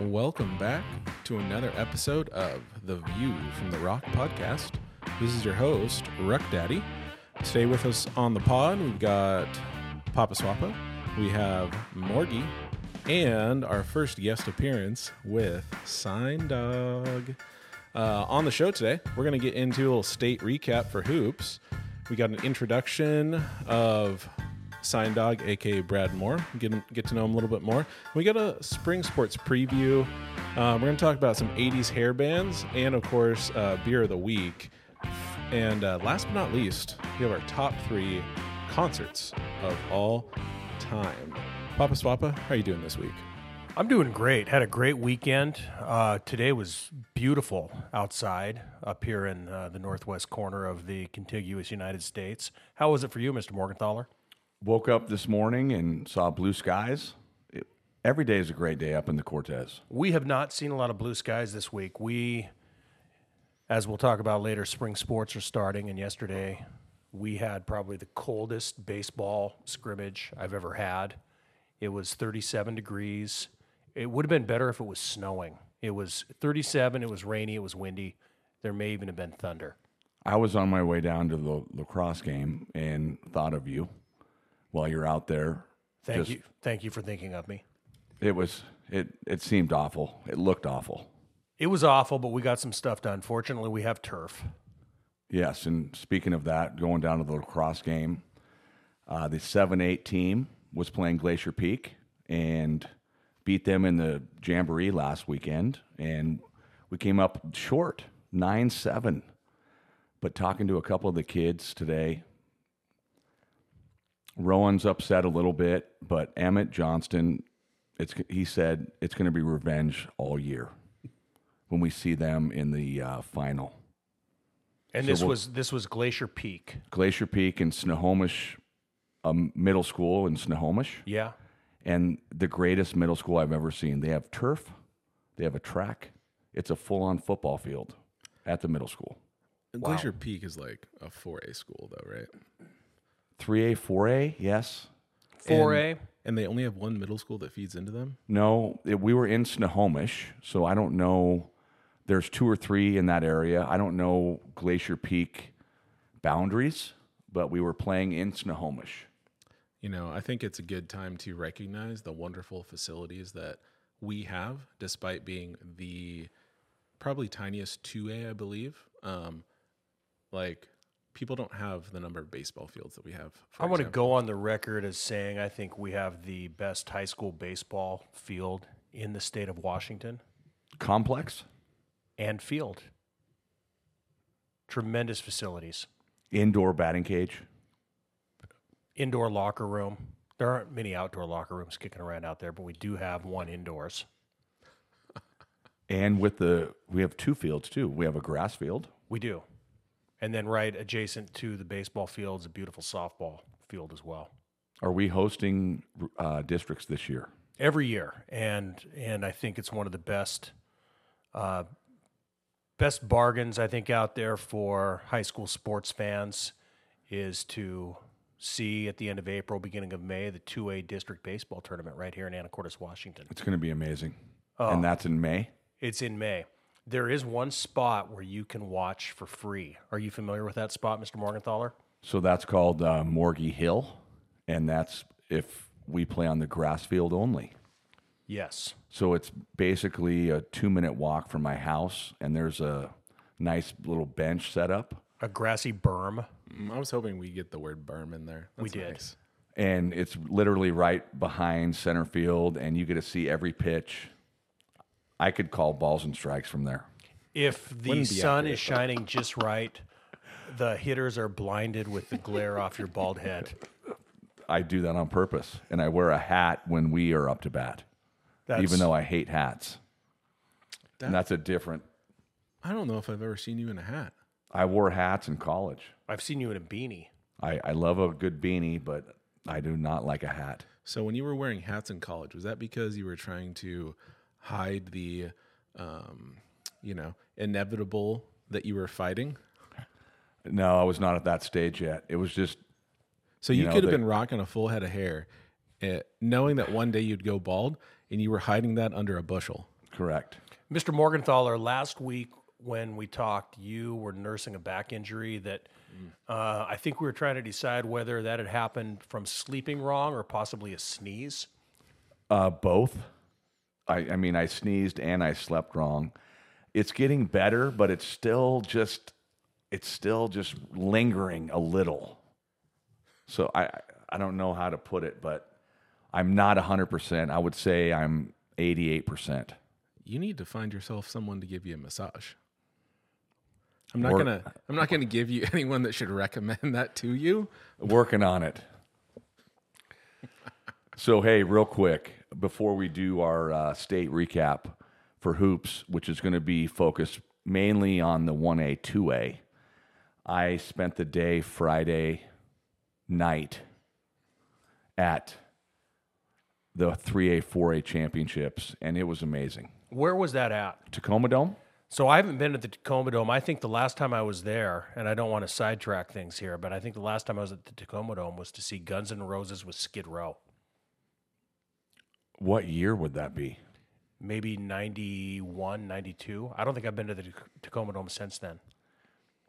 Welcome back to another episode of The View from the Rock podcast. This is your host, Ruck Daddy. Today with us on the pod, we've got Papa Swappa, we have Morgie, and our first guest appearance with Sign Dog. On the show today, we're going to get into a little state recap for hoops. We got an introduction of Sign Dog, aka Brad Moore. Get to know him a little bit more. We got a spring sports preview. We're going to talk about some 80s hair bands and, of course, beer of the week. And last but not least, we have our top three concerts of all time. Papa Swappa, how are you doing this week? I'm doing great. Had a great weekend. Today was beautiful outside up here in the northwest corner of the contiguous United States. How was it for you, Mr. Morgenthaler? Woke up this morning and saw blue skies. Every day is a great day up in the Cortez. We have not seen a lot of blue skies this week. We, as we'll talk about later, spring sports are starting, and yesterday we had probably the coldest baseball scrimmage I've ever had. It was 37 degrees. It would have been better if it was snowing. It was 37, it was rainy, it was windy. There may even have been thunder. I was on my way down to the lacrosse game and thought of you. While you're out there. Thank you for thinking of me. It seemed awful. It looked awful. It was awful, but we got some stuff done. Fortunately, we have turf. Yes, and speaking of that, going down to the lacrosse game, the 7-8 team was playing Glacier Peak and beat them in the Jamboree last weekend, and we came up short, 9-7. But talking to a couple of the kids today, Rowan's upset a little bit, but Emmett Johnston, he said it's going to be revenge all year when we see them in the final. And so this was Glacier Peak. Glacier Peak in Snohomish, middle school in Snohomish. Yeah. And the greatest middle school I've ever seen. They have turf. They have a track. It's a full-on football field at the middle school. And wow. Glacier Peak is like a 4A school, though, right? 3A, 4A, yes. 4A. And they only have one middle school that feeds into them? No, we were in Snohomish, so I don't know. There's two or three in that area. I don't know Glacier Peak boundaries, but we were playing in Snohomish. You know, I think it's a good time to recognize the wonderful facilities that we have, despite being the probably tiniest 2A, I believe. People don't have the number of baseball fields that we have. I want to go on the record as saying I think we have the best high school baseball field in the state of Washington. Complex? And field. Tremendous facilities. Indoor batting cage. Indoor locker room. There aren't many outdoor locker rooms kicking around out there, but we do have one indoors. And we have two fields, too. We have a grass field. We do. And then right adjacent to the baseball field is a beautiful softball field as well. Are we hosting districts this year? Every year, and I think it's one of the best bargains I think out there for high school sports fans is to see at the end of April, beginning of May, the 2A district baseball tournament right here in Anacortes, Washington. It's going to be amazing. Oh, and that's in May? It's in May. There is one spot where you can watch for free. Are you familiar with that spot, Mr. Morgenthaler? So that's called Morgie Hill, and that's if we play on the grass field only. Yes. So it's basically a 2-minute walk from my house, and there's a nice little bench set up. A grassy berm. I was hoping we get the word berm in there. That's we nice. Did. And it's literally right behind center field, and you get to see every pitch. I could call balls and strikes from there. If the sun is shining just right, the hitters are blinded with the glare off your bald head. I do that on purpose, and I wear a hat when we are up to bat, even though I hate hats. That's a different... I don't know if I've ever seen you in a hat. I wore hats in college. I've seen you in a beanie. I love a good beanie, but I do not like a hat. So when you were wearing hats in college, was that because you were trying to... hide the, inevitable that you were fighting? No, I was not at that stage yet. It was just... So you could have been rocking a full head of hair, knowing that one day you'd go bald, and you were hiding that under a bushel. Correct. Mr. Morgenthaler, last week when we talked, you were nursing a back injury that I think we were trying to decide whether that had happened from sleeping wrong or possibly a sneeze. Both. I mean, I sneezed and I slept wrong. It's getting better, but it's still just lingering a little. So I don't know how to put it, but I'm not 100%. I would say I'm 88%. You need to find yourself someone to give you a massage. I'm not gonna give you anyone that should recommend that to you. Working on it. So, hey, real quick, before we do our state recap for hoops, which is going to be focused mainly on the 1A, 2A, I spent the day Friday night at the 3A, 4A championships, and it was amazing. Where was that at? Tacoma Dome. So I haven't been to the Tacoma Dome. I think the last time I was there, and I don't want to sidetrack things here, but I think the last time I was at the Tacoma Dome was to see Guns N' Roses with Skid Row. What year would that be? Maybe 91, 92. I don't think I've been to the Tacoma Dome since then.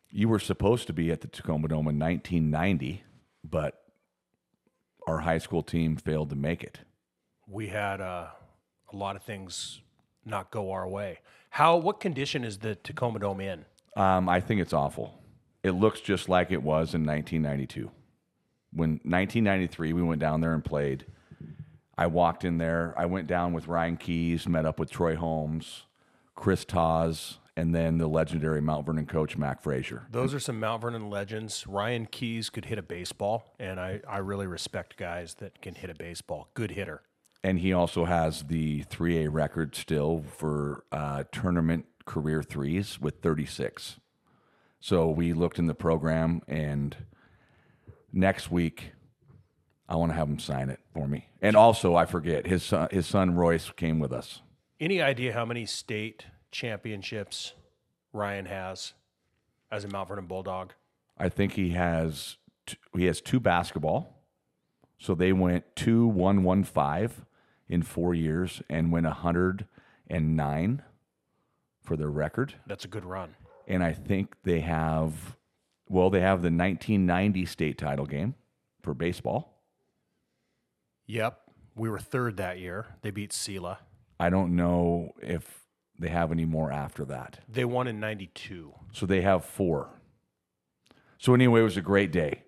You were supposed to be at the Tacoma Dome in 1990, but our high school team failed to make it. We had a lot of things not go our way. What condition is the Tacoma Dome in? I think it's awful. It looks just like it was in 1992. When 1993, we went down there and played. I walked in there. I went down with Ryan Keyes, met up with Troy Holmes, Chris Tawes, and then the legendary Mount Vernon coach, Mac Frazier. Those are some Mount Vernon legends. Ryan Keyes could hit a baseball, and I really respect guys that can hit a baseball. Good hitter. And he also has the 3A record still for tournament career threes with 36. So we looked in the program, and next week I want to have him sign it for me. And also, I forget, his son Royce came with us. Any idea how many state championships Ryan has as a Mount Vernon Bulldog? I think he has two basketball. So they went 2-1-1-5 in 4 years and went 109 for their record. That's a good run. And I think they have the 1990 state title game for baseball. Yep. We were third that year. They beat Sela. I don't know if they have any more after that. They won in 92. So they have four. So anyway, it was a great day.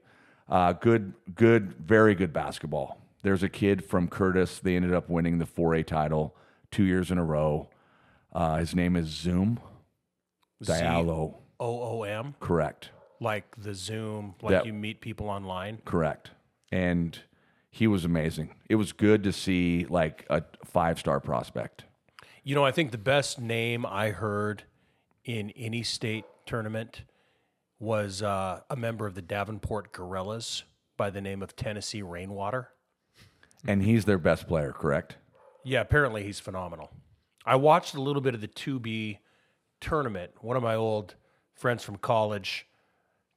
Good, very good basketball. There's a kid from Curtis. They ended up winning the 4A title 2 years in a row. His name is Zoom Diallo. ZOOM? Correct. Like the Zoom, like that, you meet people online? Correct. And he was amazing. It was good to see like a five-star prospect. You know, I think the best name I heard in any state tournament was a member of the Davenport Gorillas by the name of Tennessee Rainwater. And he's their best player, correct? Yeah, apparently he's phenomenal. I watched a little bit of the 2B tournament. One of my old friends from college,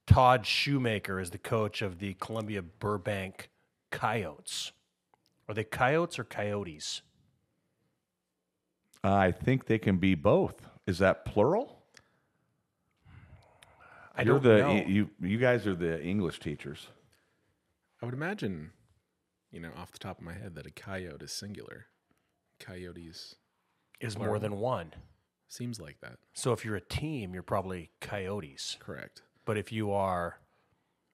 Todd Shoemaker, is the coach of the Columbia Burbank Coyotes. Are they Coyotes or Coyotes? I think they can be both. Is that plural? I don't know. You guys are the English teachers. I would imagine, off the top of my head, that a coyote is singular. Coyotes is plural. More than one. Seems like that. So if you're a team, you're probably Coyotes. Correct. But if you are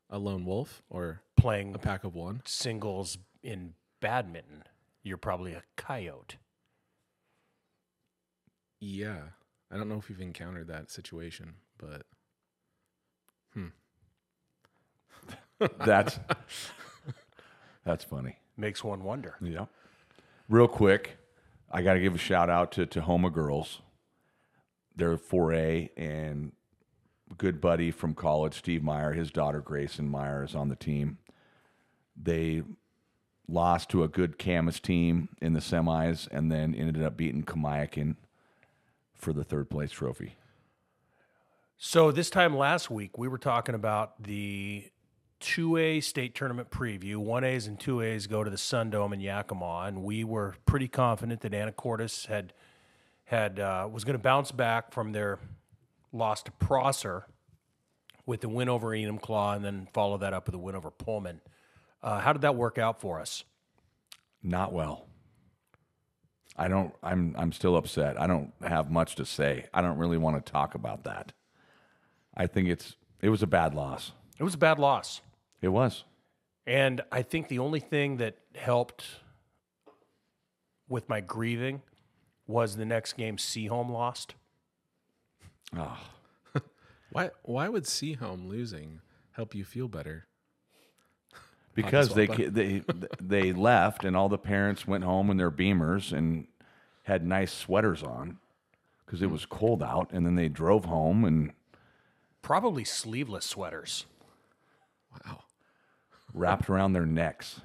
a lone wolf or playing a pack of one singles in badminton, you're probably a coyote. Yeah. I don't know if you've encountered that situation, but that's funny. Makes one wonder. Yeah. Real quick, I got to give a shout out to Tahoma Girls. They're 4A, and good buddy from college, Steve Meyer, his daughter Grayson Meyer is on the team. They lost to a good Camas team in the semis and then ended up beating Kamiakin for the third place trophy. So this time last week, we were talking about the 2A state tournament preview. 1As and 2As go to the Sun Dome in Yakima, and we were pretty confident that Anacortes had had was going to bounce back from their loss to Prosser with the win over Enumclaw, and then follow that up with a win over Pullman. How did that work out for us? Not well. I'm still upset. I don't have much to say. I don't really want to talk about that. I think it was a bad loss. It was a bad loss. It was. And I think the only thing that helped with my grieving was the next game Seaholm lost. Oh. Why would Seaholm losing help you feel better? Because they left, and all the parents went home in their Beamers and had nice sweaters on because it was cold out, and then they drove home and probably sleeveless sweaters. Wow. Wrapped around their necks.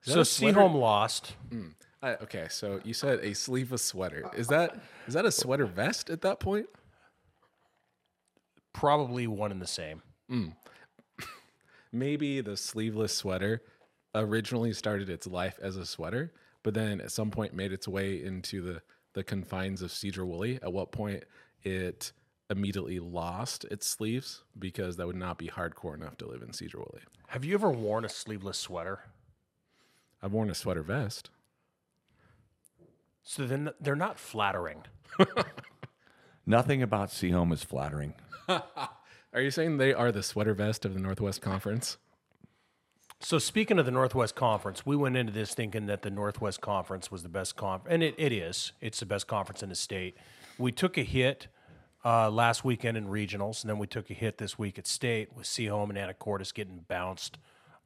So Seaholm lost. Mm. Okay, so you said a sleeveless sweater. Is that a sweater vest at that point? Probably one and the same. Mm. Maybe the sleeveless sweater originally started its life as a sweater, but then at some point made its way into the confines of Cedar Woolley, at what point it immediately lost its sleeves because that would not be hardcore enough to live in Cedar Woolley. Have you ever worn a sleeveless sweater? I've worn a sweater vest. So then they're not flattering. Nothing about Seaholm is flattering. Are you saying they are the sweater vest of the Northwest Conference? So speaking of the Northwest Conference, we went into this thinking that the Northwest Conference was the best conference, and it is. It's the best conference in the state. We took a hit last weekend in regionals, and then we took a hit this week at state with Seaholm and Anacortes getting bounced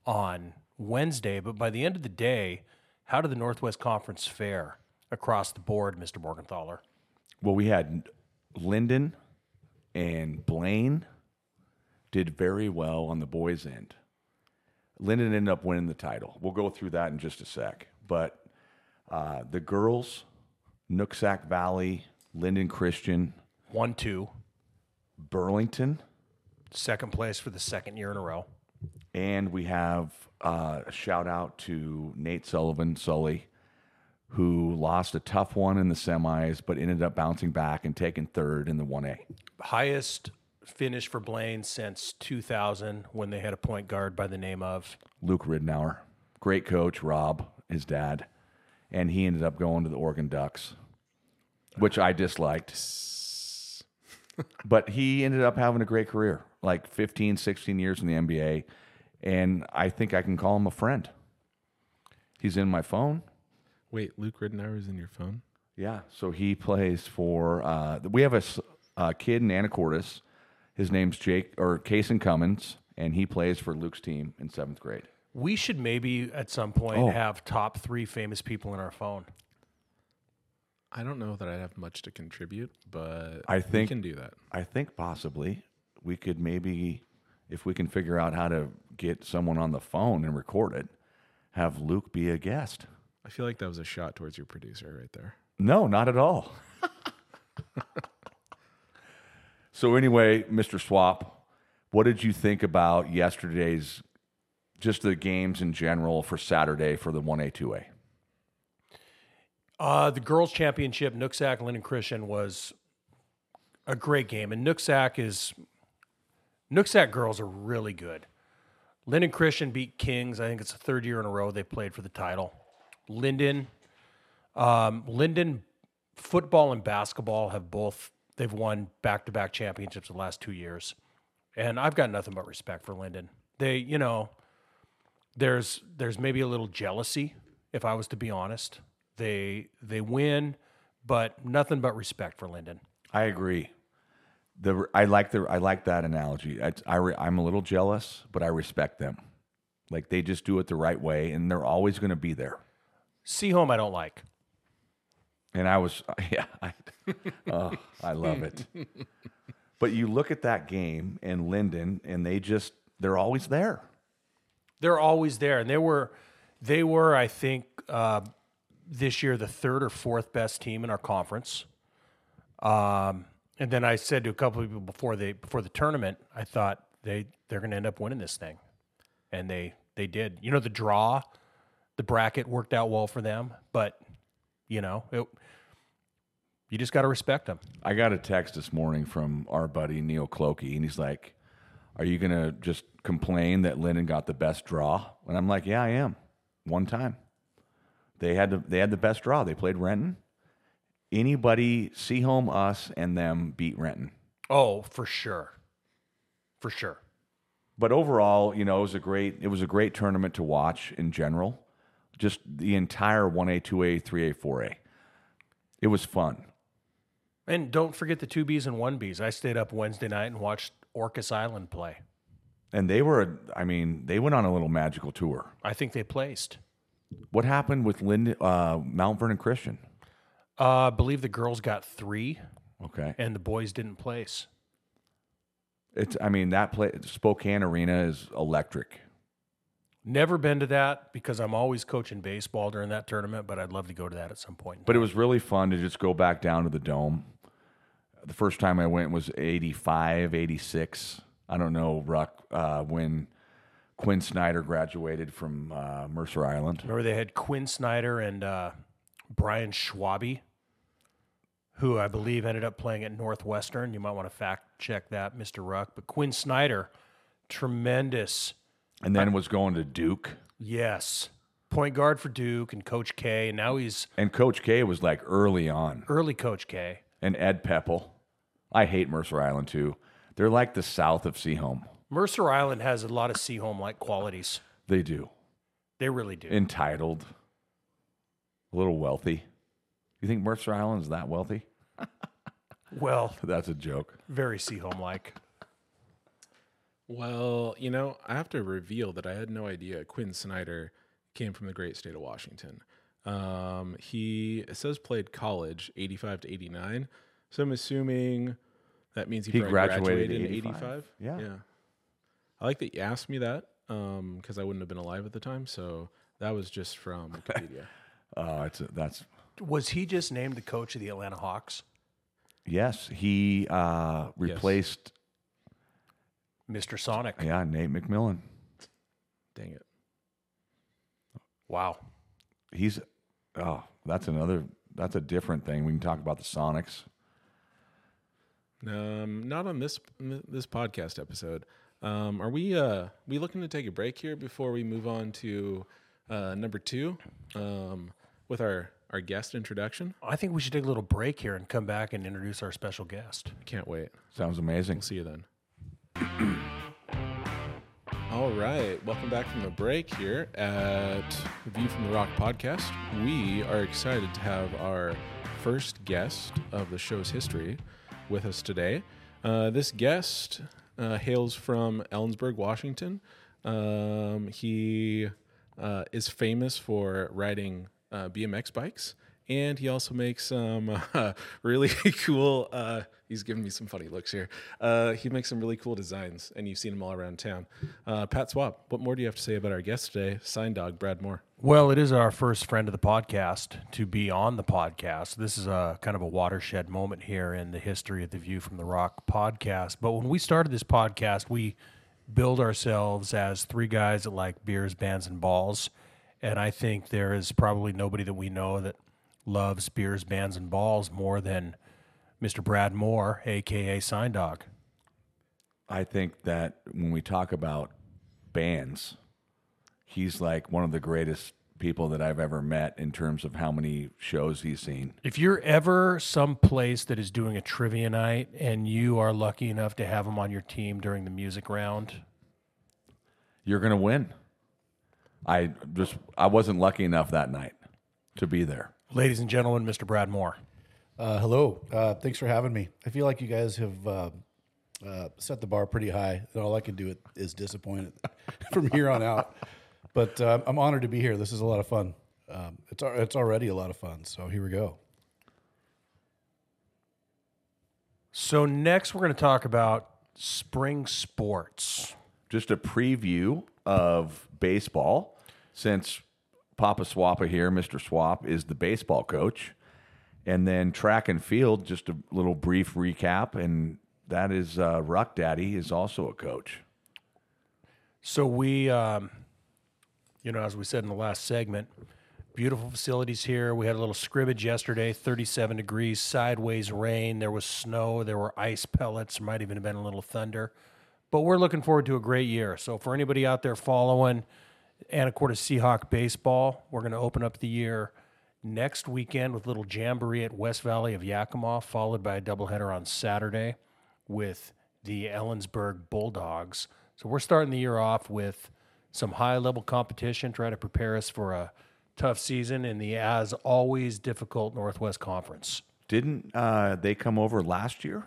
on Wednesday. But by the end of the day, how did the Northwest Conference fare across the board, Mr. Morgenthaler? Well, we had Linden and Blaine did very well on the boys' end. Linden ended up winning the title. We'll go through that in just a sec. But the girls, Nooksack Valley, Linden Christian. 1-2. Burlington. Second place for the second year in a row. And we have a shout-out to Nate Sullivan, Sully, who lost a tough one in the semis but ended up bouncing back and taking third in the 1A. Highest finish for Blaine since 2000 when they had a point guard by the name of Luke Ridenour. Great coach, Rob, his dad. And he ended up going to the Oregon Ducks, which I disliked. But he ended up having a great career, like 15, 16 years in the NBA. And I think I can call him a friend. He's in my phone. Wait, Luke Ridenour is in your phone? Yeah. So he plays for we have a kid in Anacortes. His name's Jake or Cason Cummins, and he plays for Luke's team in 7th grade. We should maybe at some point have top 3 famous people in our phone. I don't know that I have much to contribute, but I think we can do that. I think possibly we could maybe, if we can figure out how to get someone on the phone and record it, have Luke be a guest. I feel like that was a shot towards your producer right there. No, not at all. So anyway, Mr. Swap, what did you think about yesterday's, just the games in general for Saturday for the 1A, 2A? The girls' championship, Nooksack, Linden Christian, was a great game. And Nooksack girls are really good. Linden Christian beat Kings. I think it's the third year in a row they played for the title. Linden football and basketball have both... They've won back-to-back championships the last 2 years. And I've got nothing but respect for Linden. They, you know, there's maybe a little jealousy, if I was to be honest. They win, but nothing but respect for Linden. I agree. I like that analogy. I'm a little jealous, but I respect them. Like, they just do it the right way, and they're always going to be there. Seaholm I don't like. And I love it. But you look at that game and Linden, and they're always there. They're always there. And they were, I think, this year the third or fourth best team in our conference. And then I said to a couple of people before the tournament, I thought they're going to end up winning this thing. And they did. You know, the bracket worked out well for them, but... You know, You just got to respect them. I got a text this morning from our buddy Neil Clokey, and he's like, are you going to just complain that Linden got the best draw? And I'm like, yeah, I am. One time. They had the best draw. They played Renton. Anybody, Sehome, us, and them beat Renton. Oh, for sure. For sure. But overall, you know, it was a great tournament to watch in general. Just the entire 1A, 2A, 3A, 4A. It was fun. And don't forget the 2Bs and 1Bs. I stayed up Wednesday night and watched Orcas Island play. And they went on a little magical tour. I think they placed. What happened with Mount Vernon Christian? I believe the girls got 3. Okay. And the boys didn't place. That play, Spokane Arena is electric. Never been to that because I'm always coaching baseball during that tournament, but I'd love to go to that at some point. But it was really fun to just go back down to the Dome. The first time I went was 85, 86. I don't know, Ruck, when Quinn Snyder graduated from Mercer Island. Remember they had Quinn Snyder and Brian Schwabe, who I believe ended up playing at Northwestern. You might want to fact check that, Mr. Ruck. But Quinn Snyder, tremendous. And then was going to Duke. Yes. Point guard for Duke and Coach K. And now he's... And Coach K was like early on. Early Coach K. And Ed Peppel. I hate Mercer Island too. They're like the south of Sehome. Mercer Island has a lot of Sehome-like qualities. They do. They really do. Entitled. A little wealthy. You think Mercer Island is that wealthy? Well, that's a joke. Very Sehome-like. Well, you know, I have to reveal that I had no idea Quinn Snyder came from the great state of Washington. He says played college 85 to 89, so I'm assuming that means he graduated in 85. Yeah. I like that you asked me that because I wouldn't have been alive at the time, so that was just from Wikipedia. Was he just named the coach of the Atlanta Hawks? Yes, he replaced... Yes. Mr. Sonic. Yeah, Nate McMillan. Dang it. Wow. That's a different thing. We can talk about the Sonics. Not on this podcast episode. Are we looking to take a break here before we move on to number 2 with our guest introduction? I think we should take a little break here and come back and introduce our special guest. Can't wait. Sounds amazing. We'll see you then. All right, welcome back from the break here at the View from the Rock podcast. We are excited to have our first guest of the show's history with us today. This guest hails from Ellensburg, Washington. He is famous for riding BMX bikes. And he also makes some really cool, he's giving me some funny looks here. He makes some really cool designs, and you've seen them all around town. Pat Swab, what more do you have to say about our guest today, Sign Dog Brad Moore? Well, it is our first friend of the podcast to be on the podcast. This is a kind of a watershed moment here in the history of the View from the Rock podcast. But when we started this podcast, we build ourselves as three guys that like beers, bands, and balls. And I think there is probably nobody that we know that loves beers, bands, and balls more than Mr. Brad Moore, a.k.a. Sign Dog. I think that when we talk about bands, he's like one of the greatest people that I've ever met in terms of how many shows he's seen. If you're ever someplace that is doing a trivia night and you are lucky enough to have him on your team during the music round, you're going to win. I wasn't lucky enough that night to be there. Ladies and gentlemen, Mr. Brad Moore. Hello. Thanks for having me. I feel like you guys have set the bar pretty high, and all I can do is disappoint it from here on out. But I'm honored to be here. This is a lot of fun. It's already a lot of fun, so here we go. So next we're going to talk about spring sports. Just a preview of baseball since... Papa Swappa here, Mr. Swap, is the baseball coach. And then track and field, just a little brief recap, and that is Ruck Daddy is also a coach. So we, as we said in the last segment, Beautiful facilities here. We had a little scrimmage yesterday, 37 degrees, sideways rain. There was snow. There were ice pellets. There might even have been a little thunder. But we're looking forward to a great year. So for anybody out there following Anacortes Seahawk baseball, we're going to open up the year next weekend with a little jamboree at West Valley of Yakima, followed by a doubleheader on Saturday with the Ellensburg Bulldogs. So we're starting the year off with some high-level competition, try to prepare us for a tough season in the, as always, difficult Northwest Conference. Didn't they come over last year?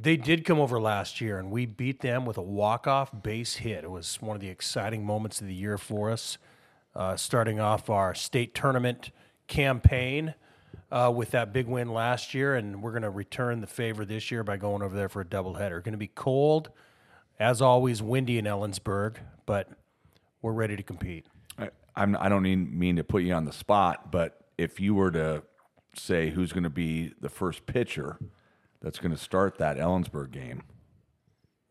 They did come over last year, and we beat them with a walk-off base hit. It was one of the exciting moments of the year for us, starting off our state tournament campaign with that big win last year, and we're going to return the favor this year by going over there for a doubleheader. Going to be cold, as always, windy in Ellensburg, but we're ready to compete. I don't mean to put you on the spot, but if you were to say who's going to be the first pitcher that's going to start that Ellensburg game.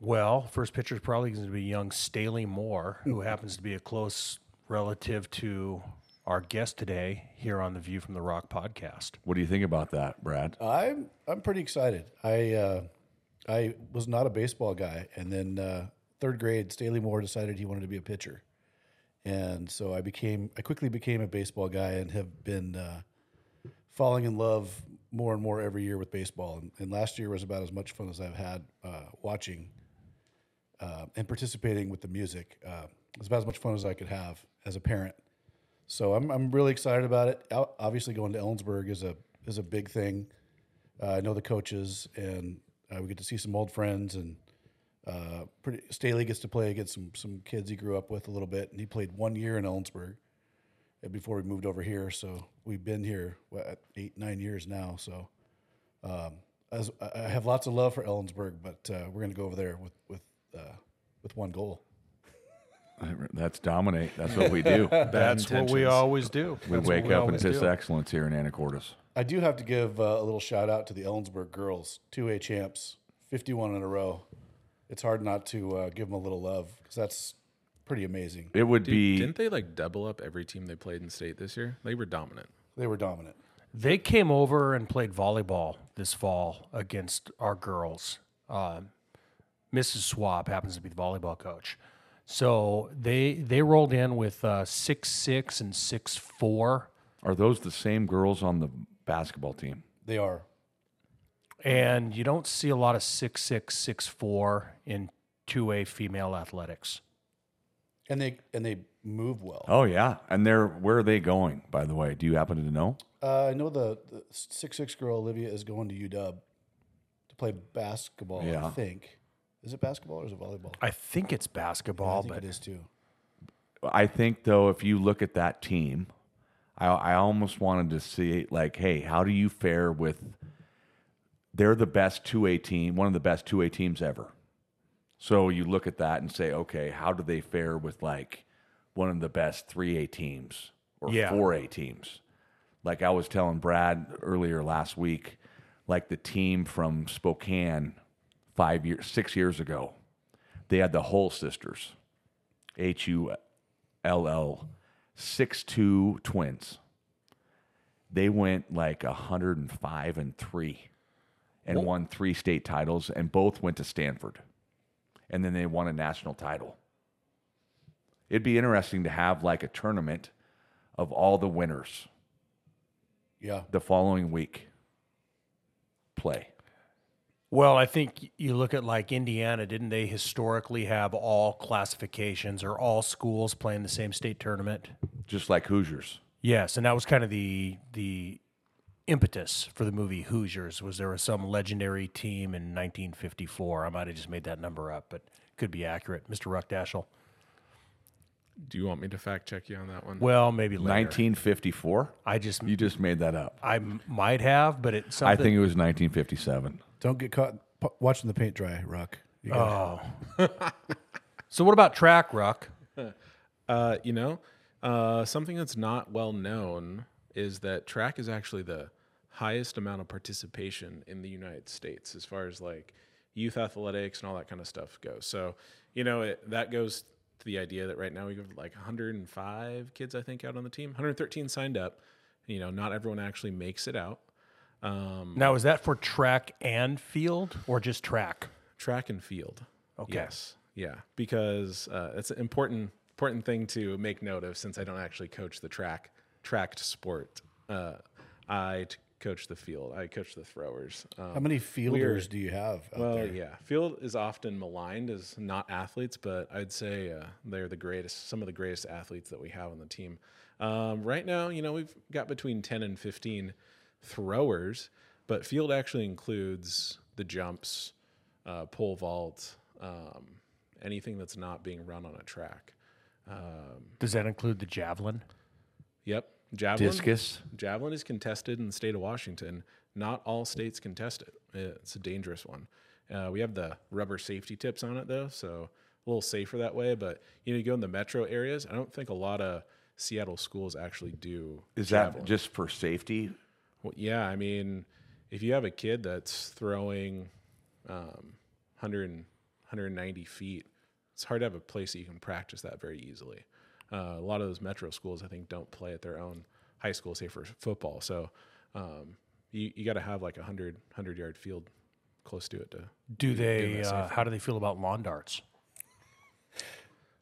Well, first pitcher is probably going to be young Staley Moore, who happens to be a close relative to our guest today here on the View from the Rock podcast. What do you think about that, Brad? I'm pretty excited. I was not a baseball guy, and then third grade, Staley Moore decided he wanted to be a pitcher. And so I quickly became a baseball guy and have been falling in love more and more every year with baseball. And last year was about as much fun as I've had watching and participating with the music. It was about as much fun as I could have as a parent. So I'm really excited about it. Obviously, going to Ellensburg is a big thing. I know the coaches, and we get to see some old friends and. Staley gets to play against some kids he grew up with a little bit, and he played 1 year in Ellensburg before we moved over here. So we've been here 8-9 years now. So I have lots of love for Ellensburg, but we're going to go over there with one goal. That's dominate. That's what we do. That's what we always do. We wake up and insist excellence here in Anacortes. I do have to give a little shout out to the Ellensburg girls, 2A champs, 51 in a row. It's hard not to give them a little love because that's pretty amazing. It would be. Didn't they double up every team they played in state this year? They were dominant. They came over and played volleyball this fall against our girls. Mrs. Swab happens to be the volleyball coach, so they rolled in with 6'6" and 6'4". Are those the same girls on the basketball team? They are. And you don't see a lot of 6'6", 6'4" in 2A female athletics. And they move well. Oh, yeah. And where are they going, by the way? Do you happen to know? I know the 6'6" girl, Olivia, is going to UW to play basketball, yeah. I think. Is it basketball or is it volleyball? I think it's basketball. Yeah, I think it is, too. I think, though, if you look at that team, I almost wanted to see, hey, how do you fare with... They're the best 2A team, one of the best 2A teams ever. So you look at that and say, okay, how do they fare with, one of the best 3A teams or 4A teams? I was telling Brad earlier last week, the team from Spokane 6 years ago, they had the Hull sisters, Hull, 6'2" twins. They went 105-3. And won 3 state titles, and both went to Stanford. And then they won a national title. It'd be interesting to have a tournament of all the winners. Yeah. The following week play. Well, I think you look at Indiana, didn't they historically have all classifications or all schools playing the same state tournament? Just like Hoosiers. Yes, and that was kind of the impetus for the movie Hoosiers. Was there was some legendary team in 1954. I might have just made that number up, but it could be accurate. Mr. Ruckdashel. Do you want me to fact check you on that one? Well, maybe later. 1954? You just made that up. I might have, but it's something... I think it was 1957. Don't get caught watching the paint dry, Ruck. So what about track, Ruck? Something that's not well known is that track is actually the highest amount of participation in the United States as far as youth athletics and all that kind of stuff goes. So, that goes to the idea that right now we have like 105 kids, I think, out on the team. 113 signed up. You know, not everyone actually makes it out. Now, is that for track and field or just track? Track and field. Okay. Yes. Yeah, because it's an important thing to make note of, since I don't actually coach the tracked sport. I coach the field. I coach the throwers. How many fielders do you have out there? Well, yeah, field is often maligned as not athletes, but I'd say they're the greatest, some of the greatest athletes that we have on the team. Right now, you know, we've got between 10 and 15 throwers, but field actually includes the jumps, pole vault, anything that's not being run on a track. Does that include the javelin? Yep. Javelin. Discus. Javelin is contested in the state of Washington. Not all states contest it. It's a dangerous one. We have the rubber safety tips on it, though, so a little safer that way. But, you know, you go in the metro areas, I don't think a lot of Seattle schools actually do javelin. Is that just for safety? Well, yeah, I mean, if you have a kid that's throwing 190 feet, it's hard to have a place that you can practice that very easily. A lot of those metro schools, I think, don't play at their own high school, say, for football. So you got to have like a 100-yard field close to it. How do they feel about lawn darts?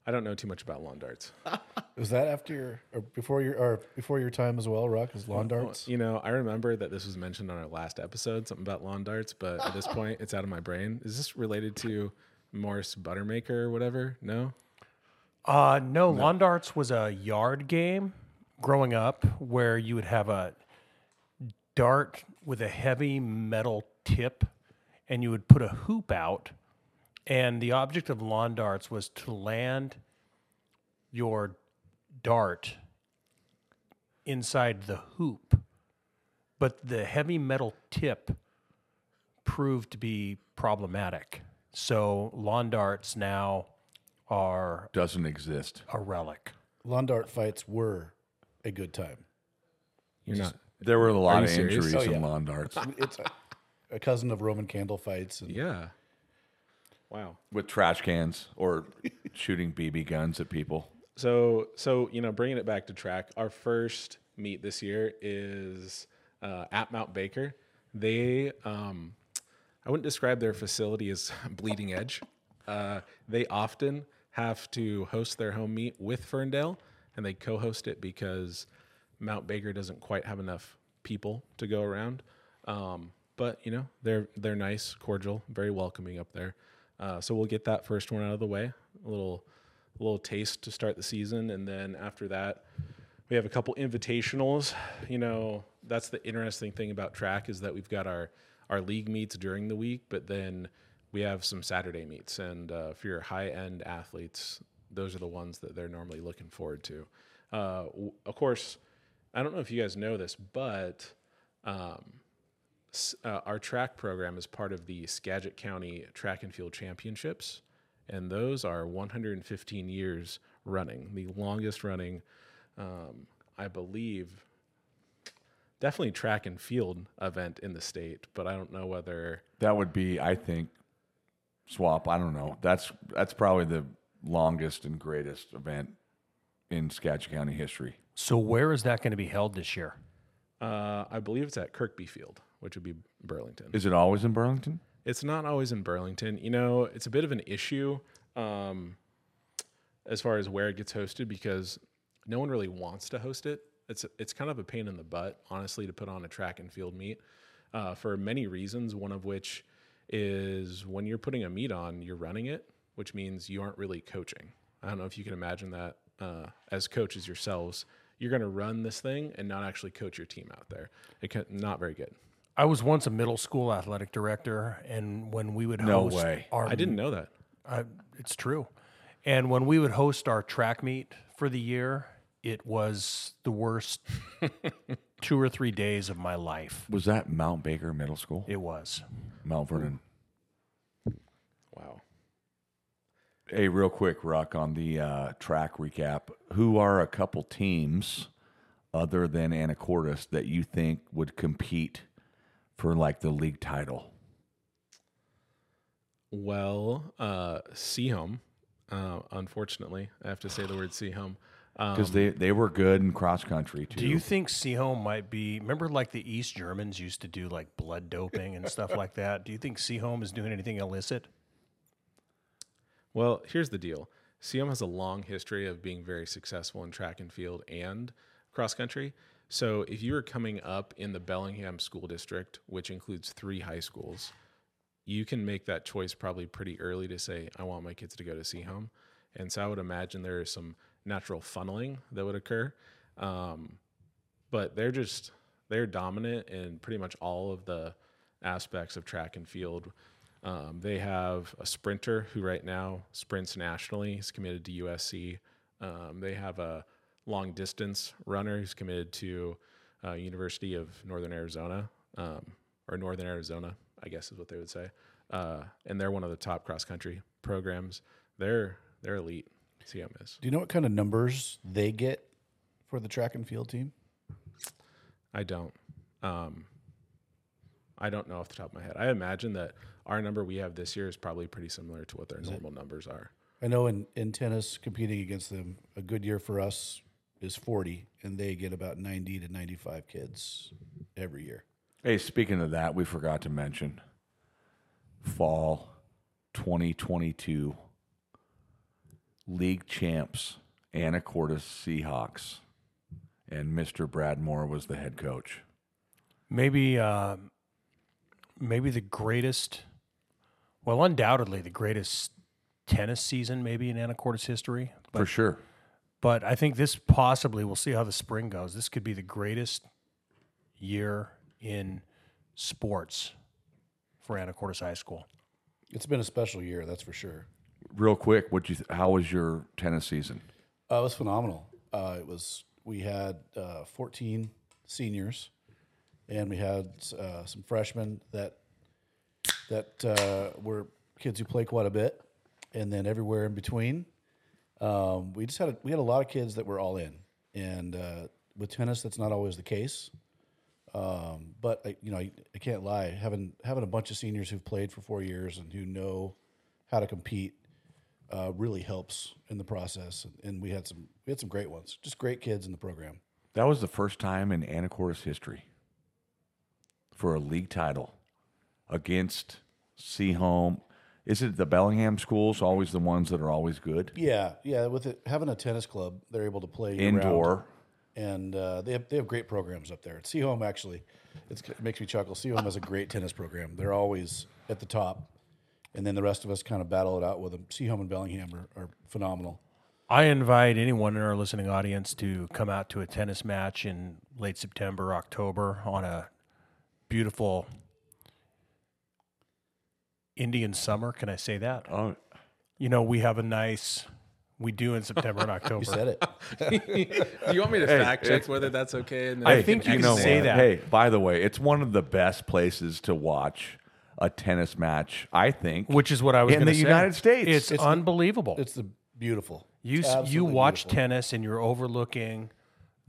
I don't know too much about lawn darts. Was that before your time as well, Rock? Is lawn darts? You know, I remember that this was mentioned on our last episode, something about lawn darts, but at this point, it's out of my brain. Is this related to Morris Buttermaker or whatever? No. No, lawn darts was a yard game growing up where you would have a dart with a heavy metal tip and you would put a hoop out, and the object of lawn darts was to land your dart inside the hoop, but the heavy metal tip proved to be problematic. So lawn darts now doesn't exist. A relic. Lawn dart fights were a good time. There were a lot of injuries in lawn darts. It's a cousin of Roman candle fights. And yeah. Wow. With trash cans or shooting BB guns at people. So you know, bringing it back to track, our first meet this year is at Mount Baker. They I wouldn't describe their facility as bleeding edge. They often have to host their home meet with Ferndale, and they co-host it because Mount Baker doesn't quite have enough people to go around. But, you know, they're nice, cordial, very welcoming up there. So we'll get that first one out of the way, a little taste to start the season. And then after that, we have a couple invitationals. You know, that's the interesting thing about track, is that we've got our league meets during the week, but then we have some Saturday meets, and for your high-end athletes, those are the ones that they're normally looking forward to. Of course, I don't know if you guys know this, but our track program is part of the Skagit County Track and Field Championships, and those are 115 years running, the longest running, I believe, definitely track and field event in the state, but I don't know whether... That would be, I think... Swap, I don't know. That's probably the longest and greatest event in Skagit County history. So where is that going to be held this year? I believe it's at Kirkby Field, which would be Burlington. Is it always in Burlington? It's not always in Burlington. You know, it's a bit of an issue as far as where it gets hosted, because no one really wants to host it. It's kind of a pain in the butt, honestly, to put on a track and field meet for many reasons, one of which is when you're putting a meet on, you're running it, which means you aren't really coaching. I don't know if you can imagine that as coaches yourselves. You're going to run this thing and not actually coach your team out there. Not very good. I was once a middle school athletic director, and when we would host... No way. I didn't know that. It's true. And when we would host our track meet for the year, it was the worst 2 or 3 days of my life. Was that Mount Baker Middle School? It was. Mount Vernon. Wow. Hey, real quick, Rock, on the track recap, who are a couple teams other than Anacortes that you think would compete for, like, the league title? Well, Sehome Unfortunately, I have to say the word Sehome. Because they were good in cross-country, too. Do you think Sehome might be... Remember, like, the East Germans used to do, like, blood doping and stuff like that? Do you think Sehome is doing anything illicit? Well, here's the deal. Sehome has a long history of being very successful in track and field and cross-country. So if you were coming up in the Bellingham School District, which includes 3 high schools, you can make that choice probably pretty early to say, I want my kids to go to Sehome. And so I would imagine there is some... natural funneling that would occur. But they're dominant in pretty much all of the aspects of track and field. They have a sprinter who right now sprints nationally. He's committed to USC. They have a long distance runner who's committed to University of Northern Arizona, or Northern Arizona, I guess is what they would say. And they're one of the top cross country programs. They're elite. Sehome is. Do you know what kind of numbers they get for the track and field team? I don't. I don't know off the top of my head. I imagine that our number we have this year is probably pretty similar to what their normal numbers are. I know in tennis, competing against them, a good year for us is 40, and they get about 90 to 95 kids every year. Hey, speaking of that, we forgot to mention fall 2022. League champs, Anacortes Seahawks, and Mr. Brad Moore was the head coach. Maybe the greatest, well, undoubtedly the greatest tennis season maybe in Anacortes history. But, for sure. But I think this possibly, we'll see how the spring goes, this could be the greatest year in sports for Anacortes High School. It's been a special year, that's for sure. Real quick, how was your tennis season? It was phenomenal. We had 14 seniors, and we had some freshmen that were kids who play quite a bit, and then everywhere in between. We had a lot of kids that were all in, and with tennis, that's not always the case. But I can't lie, having a bunch of seniors who've played for 4 years and who know how to compete. Really helps in the process, and we had some great ones, just great kids in the program. That was the first time in Anacortes history for a league title against Sehome. Is it the Bellingham schools? Always the ones that are always good. Yeah. With it, having a tennis club, they're able to play indoor, and they have great programs up there. At Sehome, actually, it makes me chuckle. Sehome has a great tennis program. They're always at the top. And then the rest of us kind of battle it out with them. Sehome and Bellingham are phenomenal. I invite anyone in our listening audience to come out to a tennis match in late September, October on a beautiful Indian summer. Can I say that? Oh. We do in September and October. You said it. Do you want me to fact check whether that's okay? And I think you know say that. Hey, by the way, it's one of the best places to watch a tennis match, I think. Which is what I was going to say. In the United States. It's unbelievable. It's beautiful. You watch beautiful tennis and you're overlooking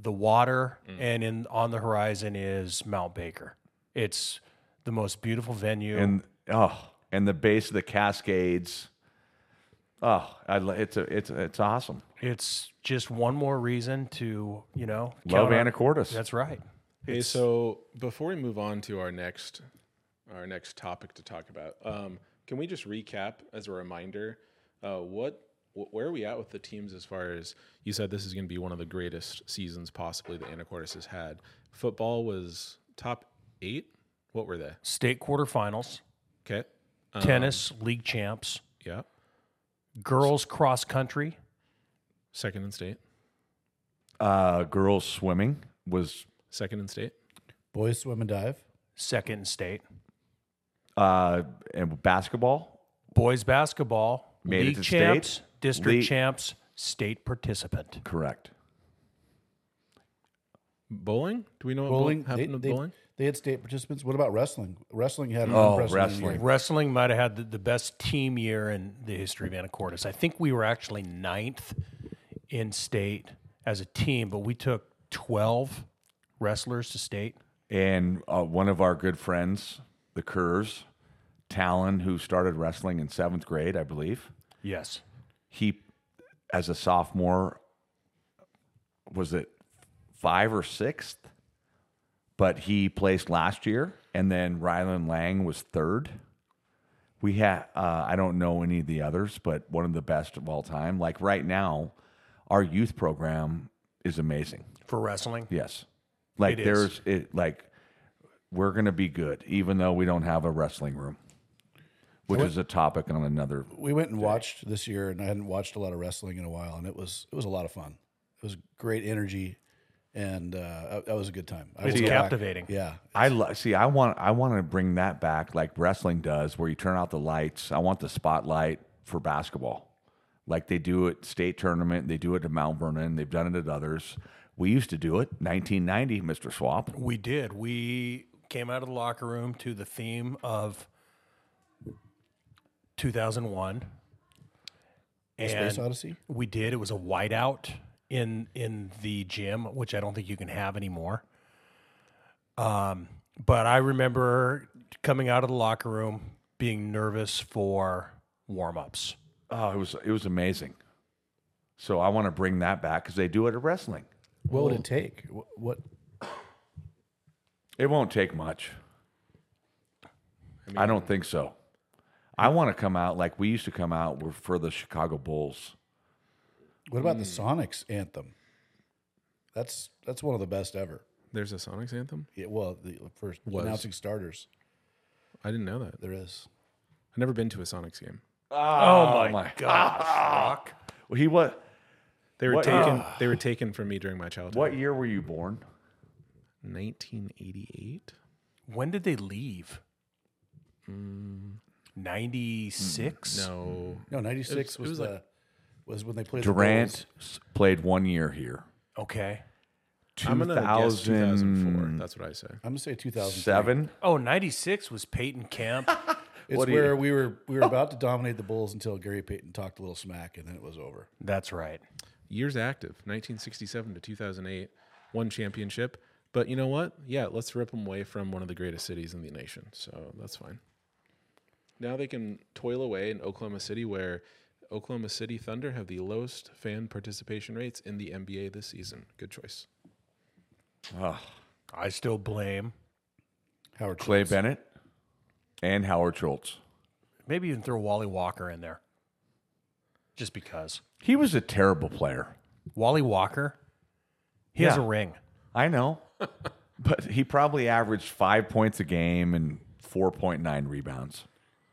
the water, and on the horizon is Mount Baker. It's the most beautiful venue. And the base of the Cascades. It's awesome. It's just one more reason to, love Anacortes. That's right. Hey, so before we move on to our next topic to talk about. Can we just recap as a reminder, where are we at with the teams as far as, you said this is going to be one of the greatest seasons possibly that Anacortes has had. Football was top 8? What were they? State quarterfinals. Okay. Tennis, league champs. Yeah. Girls cross country. Second in state. Girls swimming was... Second in state. Boys swim and dive. Second in state. And basketball? Boys basketball. Made league it to champs, state. District champs, state participant. Correct. Bowling? Do we know what happened with bowling? They had state participants. What about wrestling? Wrestling had wrestling. Wrestling might have had the best team year in the history of Anacortes. I think we were actually 9th in state as a team, but we took 12 wrestlers to state. And one of our good friends, the Curves, Talon, who started wrestling in 7th grade, I believe. Yes. he, as a sophomore, was it 5th or 6th? But he placed last year, and then Rylan Lang was 3rd. We had, I don't know any of the others, but one of the best of all time. Like right now, our youth program is amazing. For wrestling? Yes. Like we're going to be good, even though we don't have a wrestling room, which is a topic on another. We went and watched this year, and I hadn't watched a lot of wrestling in a while, and it was a lot of fun. It was great energy. And that was a good time. It's captivating. Yeah. I want to bring that back like wrestling does, where you turn out the lights. I want the spotlight for basketball. Like they do at state tournament. They do it at Mount Vernon. They've done it at others. We used to do it. 1990, Mr. Swap. We did. We came out of the locker room to the theme of 2001. And Space Odyssey? We did. It was a whiteout in the gym, which I don't think you can have anymore. But I remember coming out of the locker room being nervous for warm-ups. Oh, it was amazing. So I want to bring that back because they do it at wrestling. What would it take? What? It won't take much. I don't think so. I want to come out like we used to come out for the Chicago Bulls. What about the Sonics anthem? That's one of the best ever. There's a Sonics anthem? Yeah, well, the first announcing starters. I didn't know that. There is. I've never been to a Sonics game. Oh my gosh. Well, they were taken from me during my childhood. What year were you born? 1988. When did they leave? 96? No, 96 was when they played. Durant played one year here. Okay. 2004. That's what I say. I'm gonna say 2007. Oh, 96 was Peyton Camp. It's where we were about to dominate the Bulls until Gary Payton talked a little smack, and then it was over. That's right. Years active, 1967 to 2008, won championship. But you know what? Yeah, let's rip them away from one of the greatest cities in the nation. So that's fine. Now they can toil away in Oklahoma City, where Oklahoma City Thunder have the lowest fan participation rates in the NBA this season. Good choice. I still blame Howard Clay Schultz. Bennett and Howard Schultz. Maybe you can throw Wally Walker in there. Just because. He was a terrible player. Wally Walker? He has a ring. I know. But he probably averaged 5 points a game and 4.9 rebounds.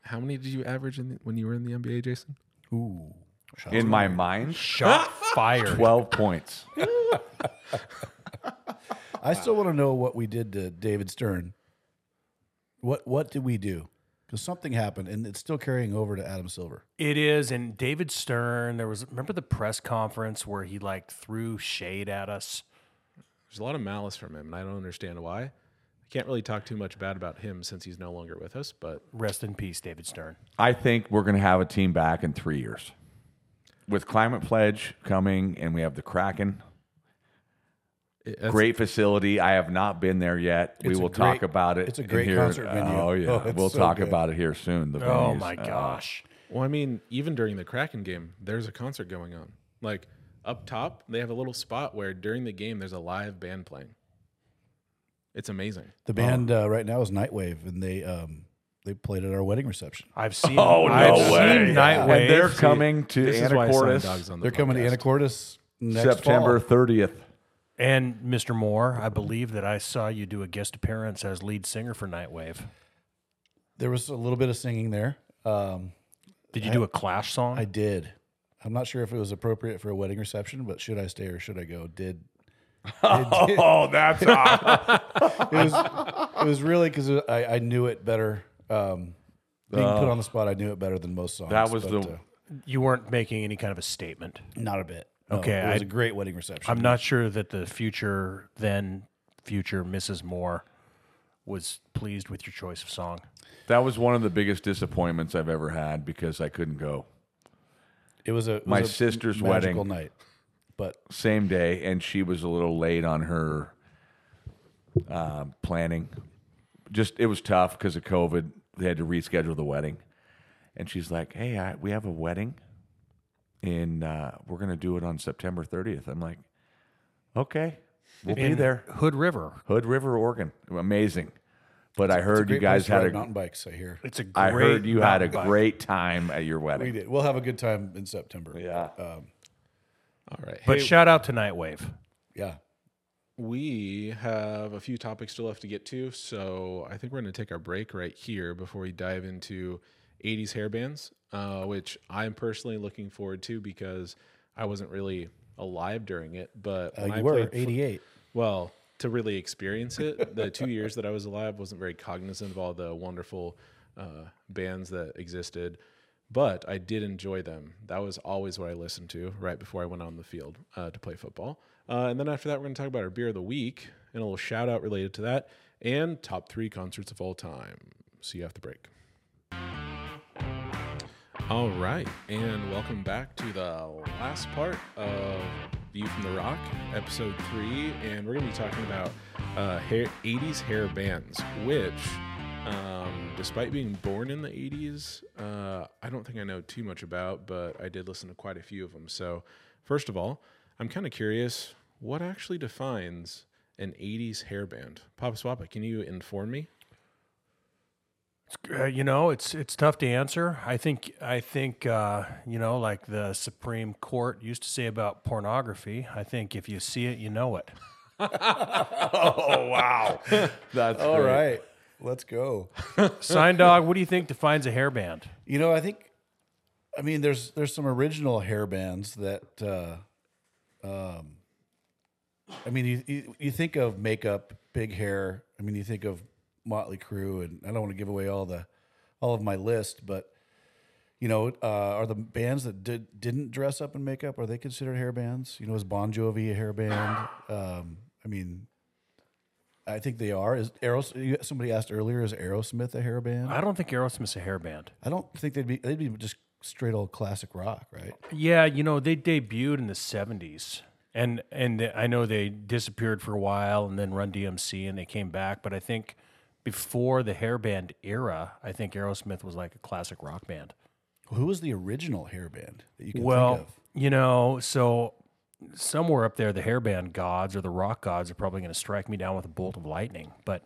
How many did you average when you were in the NBA, Jason? Ooh. In my mind, shot fired. 12 points. I still want to know what we did to David Stern. What did we do? Because something happened, and it's still carrying over to Adam Silver. It is, and David Stern, remember the press conference where he like threw shade at us? There's a lot of malice from him, and I don't understand why. I can't really talk too much bad about him since he's no longer with us, but rest in peace, David Stern. I think we're going to have a team back in 3 years. With Climate Pledge coming, and we have the Kraken. Great facility. I have not been there yet. We will talk about it. It's a great concert venue. Oh, yeah. We'll talk about it here soon. Oh, my gosh. Well, I mean, even during the Kraken game, there's a concert going on. Like, up top, they have a little spot where during the game, there's a live band playing. It's amazing. The band right now is Nightwave, and they played at our wedding reception. I've seen I've seen Nightwave. And they're coming to Anacortes. They're coming to Anacortes next September 30th. And Mr. Moore, I believe that I saw you do a guest appearance as lead singer for Nightwave. There was a little bit of singing there. Did you do a Clash song? I did. I'm not sure if it was appropriate for a wedding reception, but should I stay or should I go? That's awesome. it was really because I knew it better. Being put on the spot, I knew it better than most songs. You weren't making any kind of a statement. Not a bit. Okay, it was a great wedding reception. I'm not sure that the future Mrs. Moore was pleased with your choice of song. That was one of the biggest disappointments I've ever had because I couldn't go. It was my sister's wedding night, but same day, and she was a little late on her planning. Just it was tough because of COVID. They had to reschedule the wedding, and she's like, "Hey, we have a wedding and we're going to do it on September 30th. I'm like, okay, we'll be there. Hood River, Oregon. Amazing. But I heard you guys had a mountain bikes. I hear it's a. I heard you had a great time at your wedding. We did. We'll have a good time in September. Yeah. All right. But hey, shout out to Nightwave. Yeah. We have a few topics still left to get to, so I think we're going to take our break right here before we dive into 80s hair bands, which I'm personally looking forward to because I wasn't really alive during it. But you were 88. Well, to really experience it, the 2 years that I was alive wasn't very cognizant of all the wonderful bands that existed. But I did enjoy them. That was always what I listened to right before I went on the field to play football. And then after that, we're going to talk about our beer of the week and a little shout out related to that and top 3 concerts of all time. See you after the break. All right. And welcome back to the last part of View from the Rock, episode 3. And we're going to be talking about 80s hair bands, which... despite being born in the 80s, I don't think I know too much about, but I did listen to quite a few of them. So first of all, I'm kind of curious, what actually defines an 80s hair band? Papa Swappa, can you inform me? It's tough to answer. I think you know, like the Supreme Court used to say about pornography, I think if you see it, you know it. Oh, wow. That's all great. Right. Let's go. Sign Dog, what do you think defines a hair band? You know, I mean, there's some original hair bands that, I mean, you think of makeup, big hair. I mean, you think of Motley Crue, and I don't want to give away all of my list, but, you know, are the bands that didn't dress up in makeup, are they considered hair bands? You know, is Bon Jovi a hair band? I mean... I think they are. Somebody asked earlier, is Aerosmith a hair band? I don't think Aerosmith's a hair band. I don't think they'd be just straight old classic rock, right? Yeah, you know, they debuted in the 70s. And I know they disappeared for a while and then Run DMC and they came back, but I think before the hair band era, I think Aerosmith was like a classic rock band. Well, who was the original hair band that you can think of? Well, you know, so somewhere up there, the hairband gods or the rock gods are probably going to strike me down with a bolt of lightning. But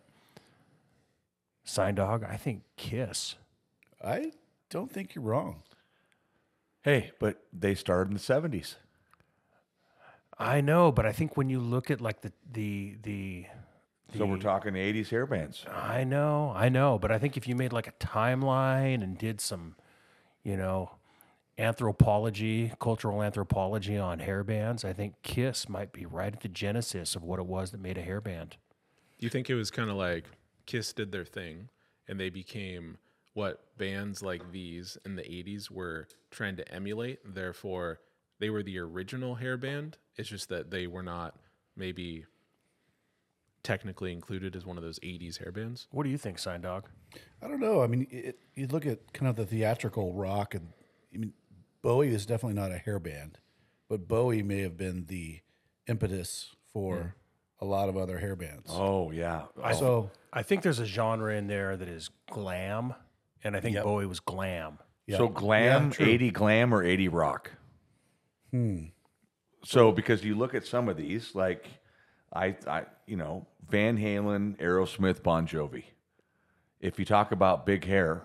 Sign Dog, I think Kiss. I don't think you're wrong. Hey, but they started in the 70s. I know, but I think when you look at like so we're talking the 80s hairbands. I know, but I think if you made like a timeline and did some, you know, cultural anthropology on hair bands, I think Kiss might be right at the genesis of what it was that made a hair band. Do you think it was kind of like Kiss did their thing and they became what bands like these in the 80s were trying to emulate? Therefore, they were the original hair band. It's just that they were not maybe technically included as one of those 80s hair bands. What do you think, Sign Dog? I don't know. I mean, you look at kind of the theatrical rock and, I mean, Bowie is definitely not a hair band, but Bowie may have been the impetus for a lot of other hair bands. Oh, yeah. So I think there's a genre in there that is glam, and I think Bowie was glam. Yep. So glam, 80 glam or 80 rock? So because you look at some of these, like, I Van Halen, Aerosmith, Bon Jovi. If you talk about big hair,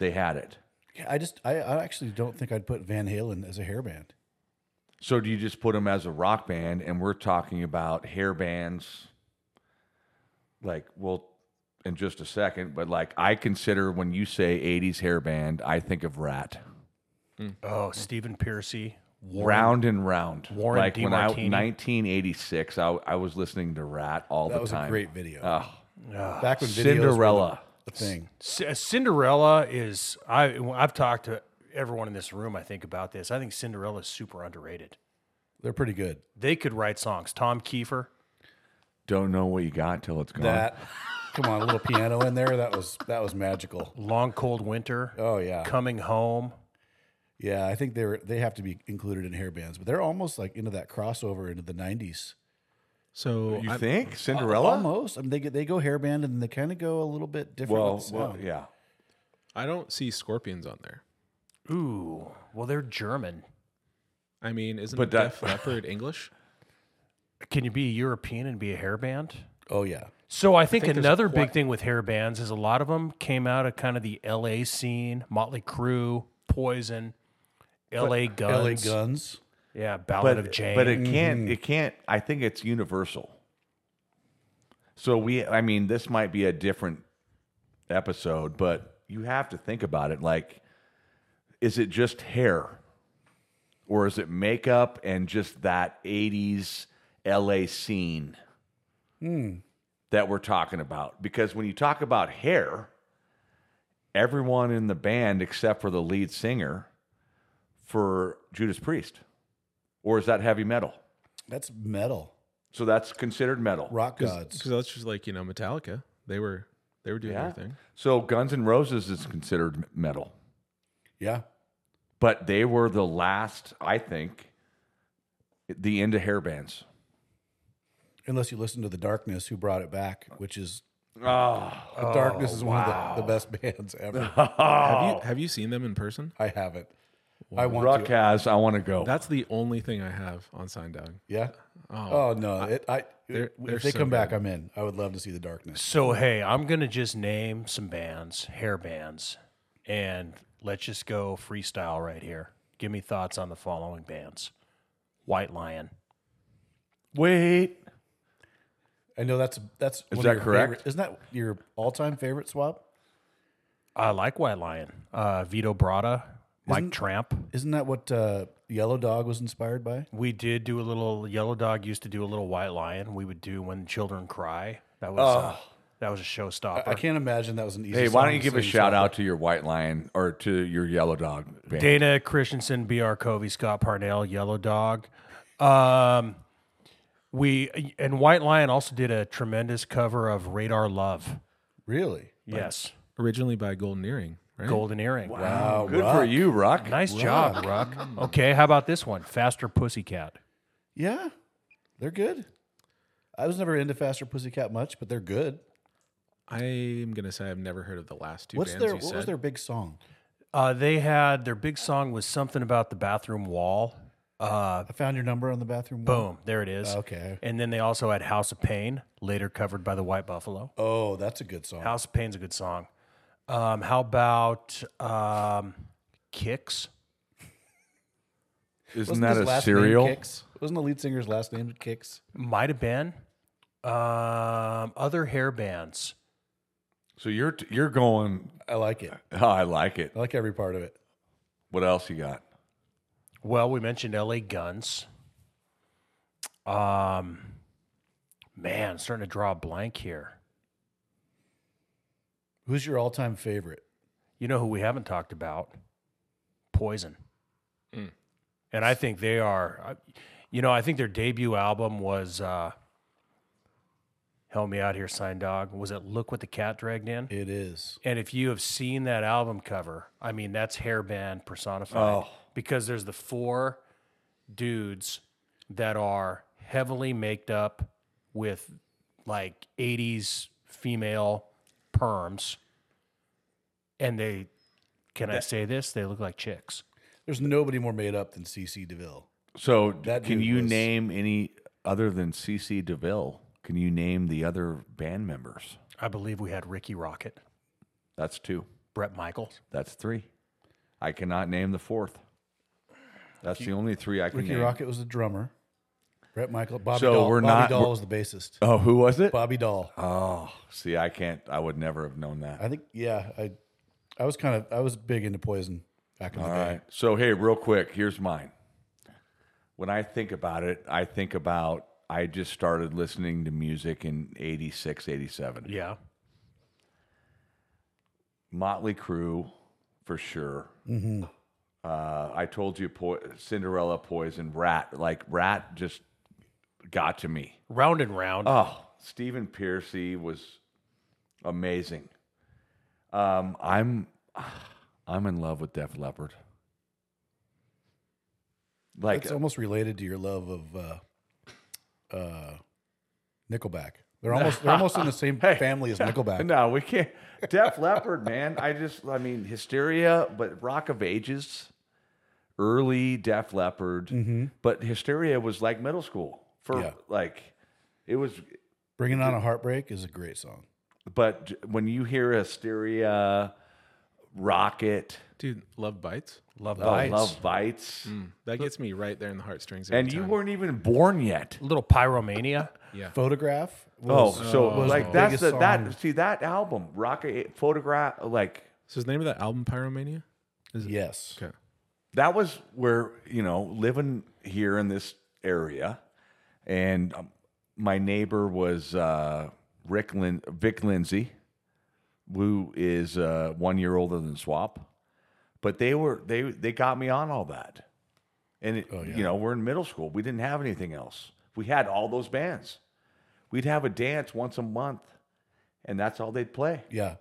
they had it. Yeah, I actually don't think I'd put Van Halen as a hair band. So do you just put them as a rock band, and we're talking about hair bands, like, well, in just a second, but like I consider when you say 80s hair band, I think of Rat. Oh, Stephen Piercy. Round and Round. Warren like when I 1986, I was listening to Rat all the time. That was a great video. Back when Cinderella. The thing. Cinderella is, I've talked to everyone in this room, I think, about this. I think Cinderella is super underrated. They're pretty good. They could write songs. Tom Kiefer. Don't know what you got till it's gone. That, come on, a little piano in there. That was magical. Long Cold Winter. Oh, yeah. Coming Home. Yeah, I think they have to be included in hair bands, but they're almost like into that crossover into the 90s. So you think Cinderella? Almost. I mean, they go hairband and they kind of go a little bit different. Well, yeah. I don't see Scorpions on there. Ooh, well, they're German. I mean, isn't Def Leppard English? Can you be European and be a hair band? Oh, yeah. So I think another big thing with hair bands is a lot of them came out of kind of the L.A. scene, Motley Crue, Poison, L.A. Guns. L.A. Guns. Yeah, Ballad of Jane. But it can't, I think it's universal. So this might be a different episode, but you have to think about it. Like, is it just hair? Or is it makeup and just that 80s L.A. scene that we're talking about? Because when you talk about hair, everyone in the band except for the lead singer for Judas Priest. Or is that heavy metal? That's metal. So that's considered metal. Rock gods. Because that's just like, Metallica. They were doing everything. So Guns N' Roses is considered metal. Yeah. But they were the last, I think, the end of hair bands. Unless you listen to The Darkness, who brought it back, which is... The Darkness is one of the best bands ever. Oh. Have you seen them in person? I haven't. Wow. I want to go. That's the only thing I have on Sign Dog. Yeah. Oh no! If they come back, I'm in. I would love to see The Darkness. So hey, I'm gonna just name some bands, hair bands, and let's just go freestyle right here. Give me thoughts on the following bands: White Lion. Wait. I know that's. Is that correct? Isn't that your all-time favorite, Swab? I like White Lion. Vito Bratta. Mike Tramp. Isn't that what Yellow Dog was inspired by? We did do a little... Yellow Dog used to do a little White Lion. We would do When Children Cry. That was a showstopper. I can't imagine that was an easy... Hey, why don't you give a shout-out to your White Lion or to your Yellow Dog band? Dana Christensen, B.R. Covey, Scott Parnell, Yellow Dog. And White Lion also did a tremendous cover of Radar Love. Really? Yes. But originally by Golden Earring. Right? Golden Earring. Wow. Good Ruck. For you, Ruck. Nice job, Ruck. Okay, how about this one? Faster Pussycat. Yeah, they're good. I was never into Faster Pussycat much, but they're good. I'm going to say I've never heard of the last two bands you said. What was their big song? Their big song was something about the bathroom wall. I found your number on the bathroom wall. Boom, there it is. Okay. And then they also had House of Pain, later covered by the White Buffalo. Oh, that's a good song. House of Pain's a good song. How about Kix? Isn't that a cereal? Wasn't the lead singer's last name Kix? Might have been. Other hair bands. So you're going. I like it. Oh, I like it. I like every part of it. What else you got? Well, we mentioned L.A. Guns. Man, I'm starting to draw a blank here. Who's your all-time favorite? You know who we haven't talked about? Poison. Mm. And I think they are... I think their debut album was... help me out here, Sign Dog. Was it Look What the Cat Dragged In? It is. And if you have seen that album cover, I mean, that's hair band personified. Oh. Because there's the four dudes that are heavily made up with, like, 80s female... perms, and they they look like chicks. There's nobody more made up than CeCe DeVille. So can you name any other than CeCe DeVille? Can you name the other band members? I believe we had Ricky Rocket. That's two. Bret Michaels. That's three. I cannot name the fourth. That's the only three I can name. Ricky Rocket was the drummer. Bret Michael, Bobby Dahl was the bassist. Oh, who was it? Bobby Dahl. Oh, see, I would never have known that. I think, yeah, I was big into Poison back in the day. All right. So, hey, real quick, here's mine. When I think about it, I just started listening to music in 86, 87. Yeah. Motley Crue, for sure. Mm-hmm. I told you Cinderella, Poison, Rat. Like, Rat just... got to me. Round and Round. Oh, Stephen Piercy was amazing. I'm in love with Def Leppard. Like, it's almost related to your love of Nickelback. They're almost in the same family as Nickelback. No, we can't. Def Leppard, man. I mean, Hysteria, but Rock of Ages, early Def Leppard, but Hysteria was like middle school for like it was. Bringing On a Heartbreak is a great song, but when you hear Hysteria, Rocket, dude, Love Bites, that gets me right there in the heartstrings. And you weren't even born yet. Little Pyromania, Photograph. That's the song. See that album, Rocket, Photograph, like. So is the name of that album Pyromania? Is it? Yes. Okay. That was where, you know, living here in this area, and my neighbor was Vic Lindsay, who is 1 year older than Swap, but they got me on all that, and you know, we're in middle school. We didn't have anything else. We had all those bands. We'd have a dance once a month, and that's all they'd play. Yeah.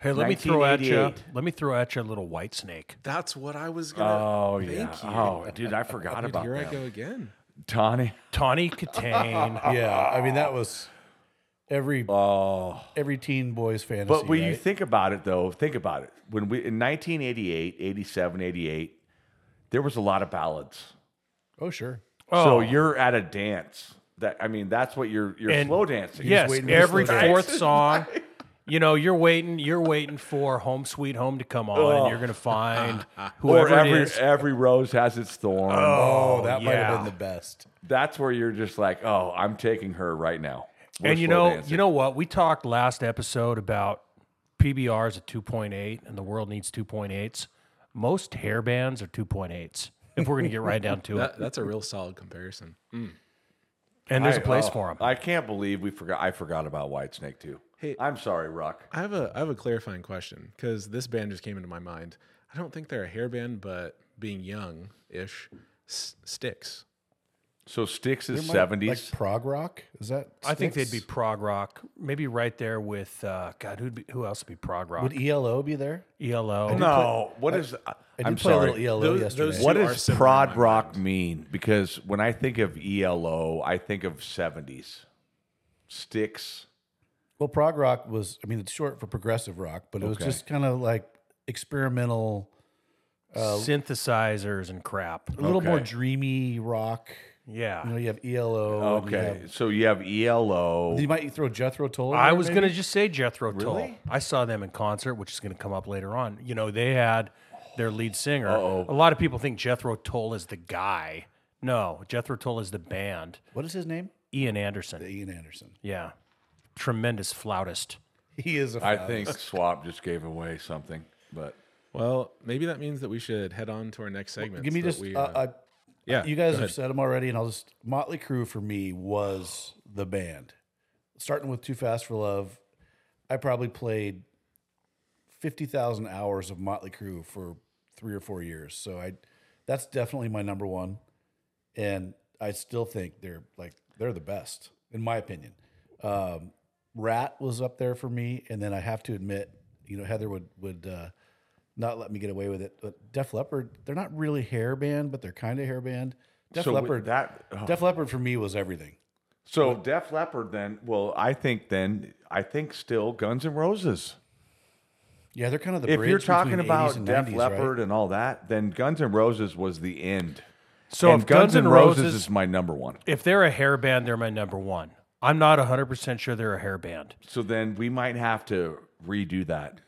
Hey, let me throw at you a little Whitesnake. That's what I was going to. Oh, thank you. Oh, dude, I forgot about that. Here I go again. Tawny Katane. Yeah, I mean, that was every teen boy's fantasy. But when you think about it, though, When we in 1988, 87, 88, there was a lot of ballads. Oh, sure. Oh. So you're at a dance. That's what you're slow dancing. Yes, every fourth song. You know, you're waiting for Home Sweet Home to come on, and you're going to find whoever it is. Every rose has its thorn. Oh, that might have been the best. That's where you're just like, oh, I'm taking her right now. You know what? We talked last episode about PBRs at 2.8, and the world needs 2.8s. Most hair bands are 2.8s, if we're going to get right down to it. That's a real solid comparison. Mm. And there's a place for them. I can't believe I forgot about Whitesnake, too. Hey, I'm sorry, Rock. I have a clarifying question, because this band just came into my mind. I don't think they're a hair band, but being young-ish, Styx. So Styx is 70s? Like prog rock? Is that Styx? I think they'd be prog rock, maybe right there with, who else would be prog rock? Would ELO be there? ELO. No, I did play a little ELO yesterday. What does prog rock mean? Because when I think of ELO, I think of 70s. Styx. Well, prog rock was, it's short for progressive rock, but it was just kind of like experimental synthesizers and crap. A little more dreamy rock. Yeah. You know, you have ELO. Okay. You have ELO. You might throw Jethro Tull in there, I was going to just say Jethro Tull. Really? I saw them in concert, which is going to come up later on. You know, they had their lead singer. Uh-oh. A lot of people think Jethro Tull is the guy. No, Jethro Tull is the band. What is his name? Ian Anderson. Yeah. Tremendous flautist. He is a flautist. I think Swap just gave away something, but well, maybe that means that we should head on to our next segment. Give me you guys have said them already, and I'll just Motley Crue for me was the band. Starting with Too Fast for Love, I probably played 50,000 hours of Motley Crue for 3 or 4 years. So that's definitely my number one, and I still think they're the best in my opinion. Rat was up there for me, and then I have to admit, you know, Heather would not let me get away with it. But Def Leppard, they're not really hair band, but they're kind of hair band. Def Leppard for me was everything. So Def Leppard, then, I think still Guns N' Roses. Yeah, they're kind of the bridge. If you're talking about Def Leppard and all that, then Guns N' Roses was the end. So if Guns N' Roses is my number one, if they're a hair band, they're my number one. I'm not 100% sure they're a hair band. So then we might have to redo that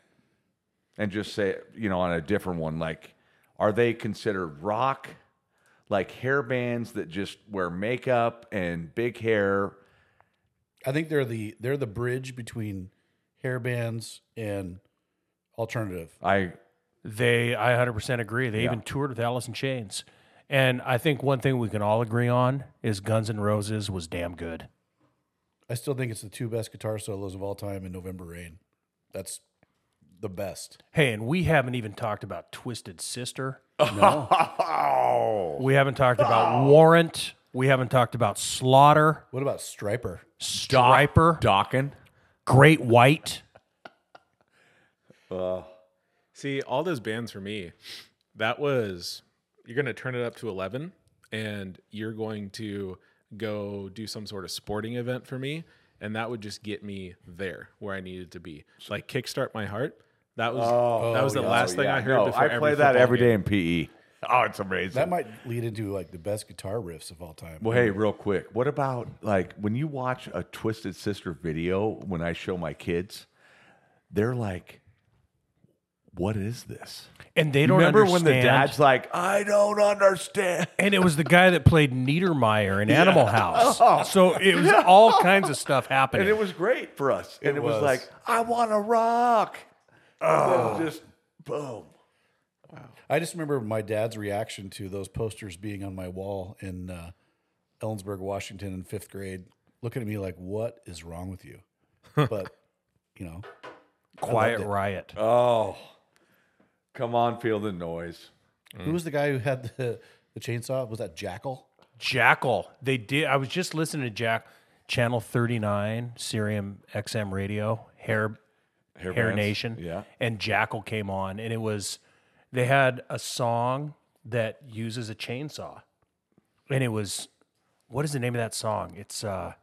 and just say, you know, on a different one, like, are they considered rock? Like hair bands that just wear makeup and big hair? I think they're the bridge between hair bands and alternative. I 100% agree. They even toured with Alice in Chains. And I think one thing we can all agree on is Guns N' Roses was damn good. I still think it's the two best guitar solos of all time in November Rain. That's the best. Hey, and we haven't even talked about Twisted Sister. No. We haven't talked about Warrant. We haven't talked about Slaughter. What about Stryper? Dokken. Great White. See, all those bands for me, that was, you're going to turn it up to 11, and you're going to go do some sort of sporting event for me, and that would just get me there where I needed to be. Like Kickstart My Heart, that was the last thing I heard before I play that every day in PE. Oh, it's amazing. That might lead into like the best guitar riffs of all time. Well, hey, real quick. What about like when you watch a Twisted Sister video, when I show my kids, they're like, what is this? And they don't understand. When the dad's like, I don't understand. And it was the guy that played Niedermeyer in Animal House. Oh. So it was all kinds of stuff happening. And it was great for us. And it was like, I want to rock. Oh. And just boom. Wow. I just remember my dad's reaction to those posters being on my wall in Ellensburg, Washington in fifth grade, looking at me like, what is wrong with you? But, you know. Quiet Riot. Oh. Come on, feel the noise. Mm. Who was the guy who had the chainsaw? Was that Jackal? Jackal. They did. I was just listening to Channel 39, Sirium XM radio, Hair Nation. Yeah. And Jackal came on, and it was... They had a song that uses a chainsaw, and it was, what is the name of that song? It's not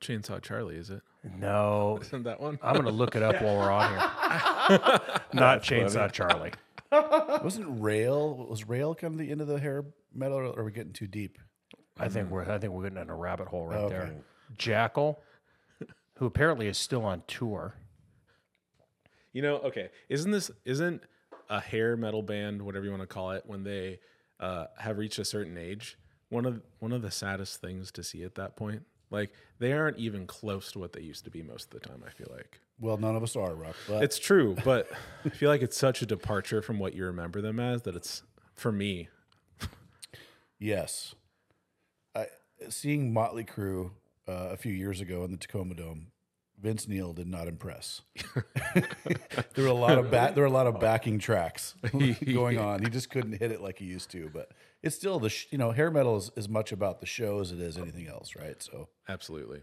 Chainsaw Charlie, is it? No, isn't that one? I'm gonna look it up while we're on here. Not Chainsaw Charlie. Wasn't Rail? Was Rail kind of the end of the hair metal? Or are we getting too deep? I think we're getting in a rabbit hole right there. Jackal, who apparently is still on tour. You know, okay, isn't a hair metal band, whatever you want to call it, when they have reached a certain age, one of the saddest things to see at that point, like they aren't even close to what they used to be most of the time, I feel like. Well, none of us are, Rock. But... It's true, but I feel like it's such a departure from what you remember them as that it's, for me. Yes. Seeing Motley Crue a few years ago in the Tacoma Dome, Vince Neil did not impress. There were a lot of backing tracks going on. He just couldn't hit it like he used to. But it's still hair metal is as much about the show as it is anything else, right? So absolutely.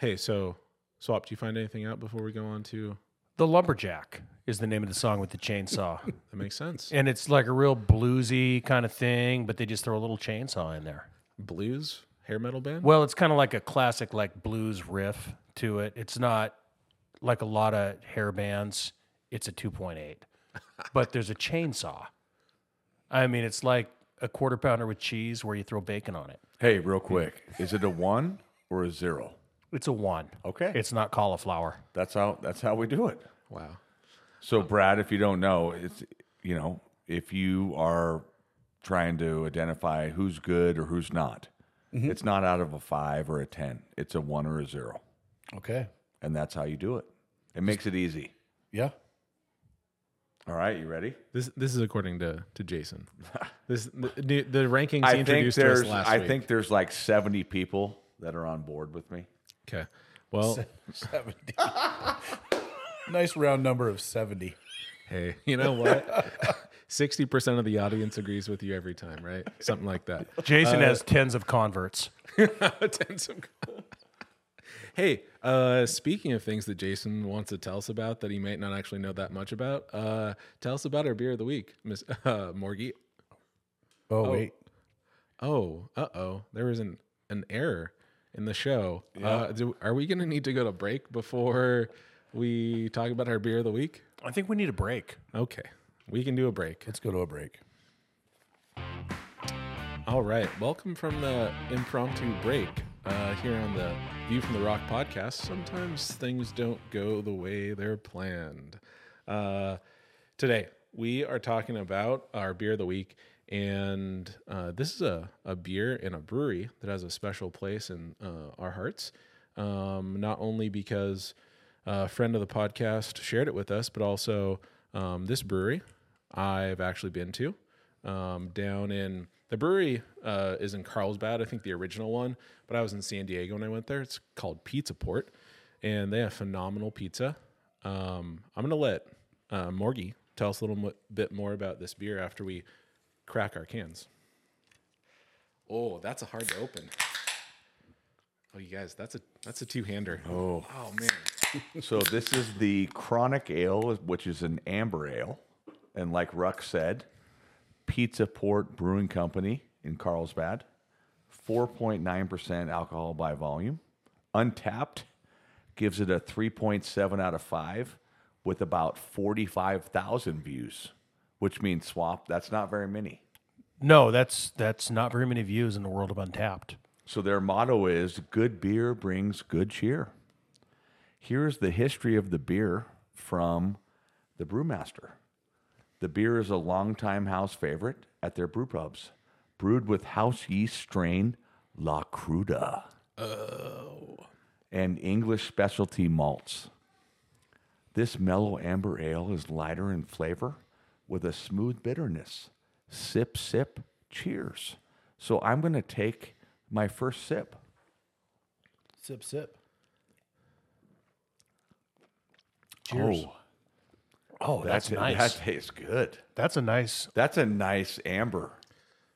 Hey, so Swap, do you find anything out before we go on to The Lumberjack? Is the name of the song with the chainsaw. That makes sense. And it's like a real bluesy kind of thing, but they just throw a little chainsaw in there. Blues. Hair metal band? Well, it's kind of like a classic like blues riff to it. It's not like a lot of hair bands. It's a 2.8. But there's a chainsaw. I mean, it's like a quarter pounder with cheese where you throw bacon on it. Hey, real quick. Is it a 1 or a 0? It's a 1. Okay. It's not cauliflower. That's how we do it. Wow. So Brad, if you don't know, it's if you are trying to identify who's good or who's not. Mm-hmm. It's not out of a 5 or a 10. It's a 1 or a 0. Okay. And that's how you do it. It makes it easy. Yeah. All right, you ready? This is according to Jason. The rankings he introduced to us last week. I think there's like 70 people that are on board with me. Okay. Well, 70. Nice round number of 70. Hey, you know what? 60% of the audience agrees with you every time, right? Something like that. Jason has tens of converts. Hey, speaking of things that Jason wants to tell us about that he might not actually know that much about, tell us about our beer of the week, Miss Morgie. Oh, wait. Oh, uh-oh. There was an error in the show. Yeah. Are we going to need to go to break before we talk about our beer of the week? I think we need a break. Okay. We can do a break. Let's go to a break. All right. Welcome from the impromptu break here on the View from the Rock podcast. Sometimes things don't go the way they're planned. Today, we are talking about our beer of the week. And this is a beer in a brewery that has a special place in our hearts. Not only because a friend of the podcast shared it with us, but also this brewery... I've actually been to down in the brewery is in Carlsbad, I think the original one, but I was in San Diego when I went there. It's called Pizza Port, and they have phenomenal pizza. I'm going to let Morgie tell us a little bit more about this beer after we crack our cans. Oh, that's a hard to open. Oh, you guys, that's a two-hander. Oh man. So this is the Chronic Ale, which is an amber ale. And like Ruck said, Pizza Port Brewing Company in Carlsbad, 4.9% alcohol by volume. Untapped gives it a 3.7 out of 5 with about 45,000 views, which means swap. That's not very many. No, that's not very many views in the world of Untappd. So their motto is, good beer brings good cheer. Here's the history of the beer from the brewmaster. The beer is a longtime house favorite at their brew pubs, brewed with house yeast strain La Cruda and English specialty malts. This mellow amber ale is lighter in flavor with a smooth bitterness. Sip, sip, cheers. So I'm going to take my first sip. Sip, sip. Cheers. Oh, that's nice. That tastes good. That's a nice amber.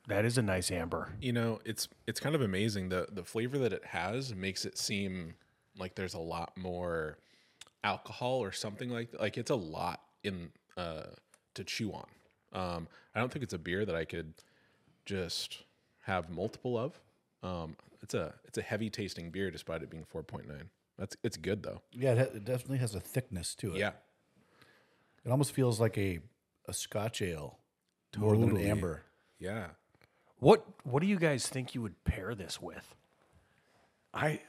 That is a nice amber. You know, it's kind of amazing. The flavor that it has makes it seem like there's a lot more alcohol or something like it's a lot in to chew on. I don't think it's a beer that I could just have multiple of. It's a heavy tasting beer despite it being 4.9. It's good though. Yeah, it definitely has a thickness to it. Yeah. It almost feels like a Scotch ale more than an amber. Yeah. What do you guys think you would pair this with? I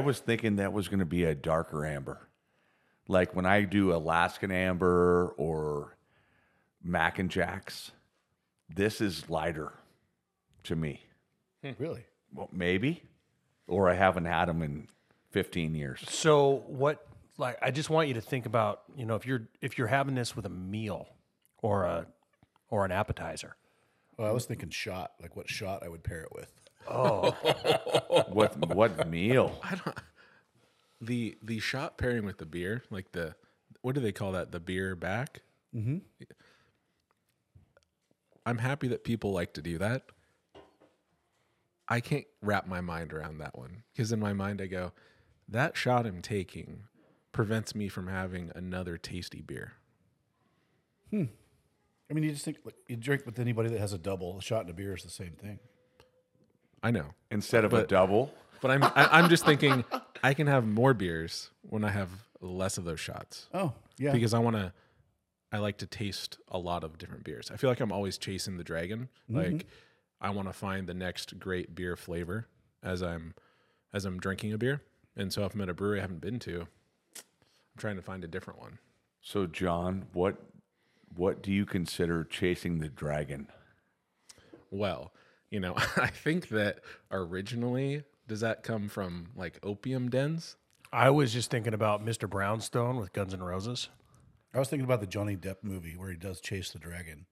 was thinking that was going to be a darker amber. Like when I do Alaskan Amber or Mac and Jack's, this is lighter to me. Really? Well, maybe. Or I haven't had them in 15 years. So what... Like, I just want you to think about, you know, if you're having this with a meal or an appetizer. Well, I was thinking shot, like what shot I would pair it with. Oh, what meal? I don't. The shot pairing with the beer, like the what do they call that? The beer back. Mm-hmm. I'm happy that people like to do that. I can't wrap my mind around that one because in my mind I go, that shot I'm taking prevents me from having another tasty beer. I mean, you just think like, you drink with anybody that has a double. A shot and a beer is the same thing. I know. Instead of a double, but I'm just thinking I can have more beers when I have less of those shots. Oh, yeah. Because I like to taste a lot of different beers. I feel like I'm always chasing the dragon. Mm-hmm. Like I want to find the next great beer flavor as I'm drinking a beer. And so if I'm at a brewery I haven't been to, I'm trying to find a different one. So, John, what do you consider chasing the dragon? Well, you know, I think that originally, does that come from like opium dens? I was just thinking about Mr. Brownstone with Guns N' Roses. I was thinking about the Johnny Depp movie where he does chase the dragon.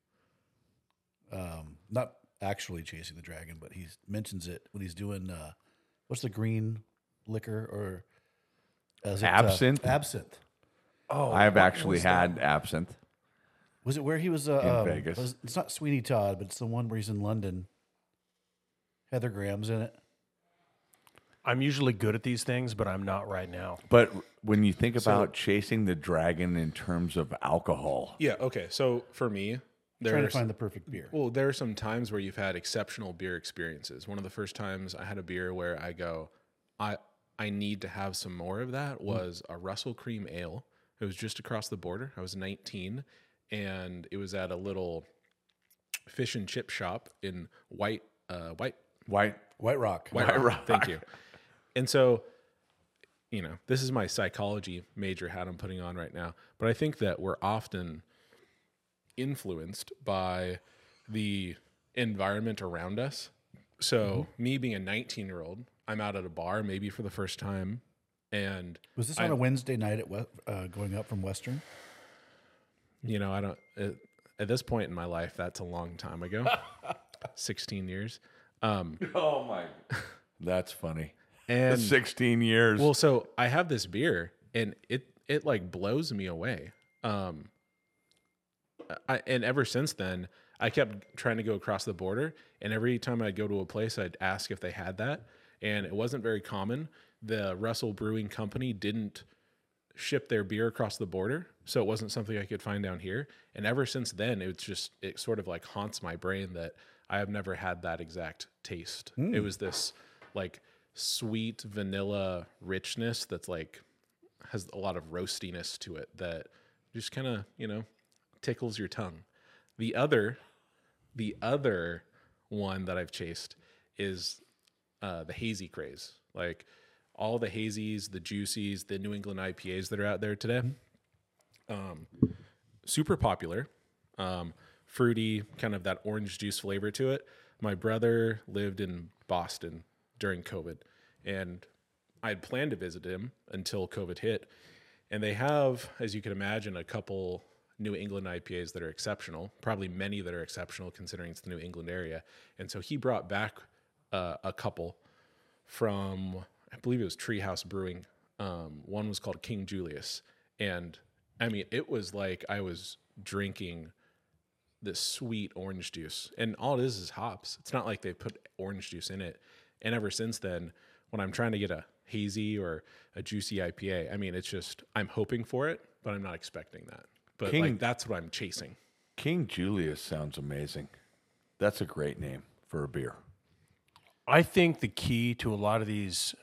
Not actually chasing the dragon, but he mentions it when he's doing what's the green liquor or... Absinthe? Absinthe. Oh, I've actually had absinthe. Was it where he was in Vegas? It's not Sweeney Todd, but it's the one where he's in London. Heather Graham's in it. I'm usually good at these things, but I'm not right now. But when you think about chasing the dragon in terms of alcohol. Yeah, okay. So for me, trying to find the perfect beer. Well, there are some times where you've had exceptional beer experiences. One of the first times I had a beer where I go, I need to have some more of that was a Russell Cream Ale. It was just across the border. I was 19, and it was at a little fish and chip shop in White Rock. Thank you. And so, you know, this is my psychology major hat I'm putting on right now, but I think that we're often influenced by the environment around us. So me being a 19-year-old, I'm out at a bar, maybe for the first time, and was this on a Wednesday night at going up from Western? You know, I don't. At this point in my life, that's a long time ago, 16 years. Oh my, that's funny. And that's 16 years. Well, so I have this beer, and it like blows me away. And ever since then, I kept trying to go across the border, and every time I'd go to a place, I'd ask if they had that. And it wasn't very common. The Russell Brewing Company didn't ship their beer across the border, so it wasn't something I could find down here. And ever since then, it sort of like haunts my brain that I have never had that exact taste. It was this like sweet vanilla richness that's like has a lot of roastiness to it that just kind of, you know, tickles your tongue. The other one that I've chased is the hazy craze. Like all the hazies, the juicies, the New England IPAs that are out there today. Super popular, fruity, kind of that orange juice flavor to it. My brother lived in Boston during COVID, and I had planned to visit him until COVID hit. And they have, as you can imagine, a couple New England IPAs that are exceptional, probably many that are exceptional considering it's the New England area. And so he brought back a couple from, I believe it was Treehouse Brewing. One was called King Julius. And I mean, it was like I was drinking this sweet orange juice. And all it is hops. It's not like they put orange juice in it. And ever since then, when I'm trying to get a hazy or a juicy IPA, I mean, it's just, I'm hoping for it, but I'm not expecting that. But that's what I'm chasing. King Julius sounds amazing. That's a great name for a beer. I think the key to a lot of these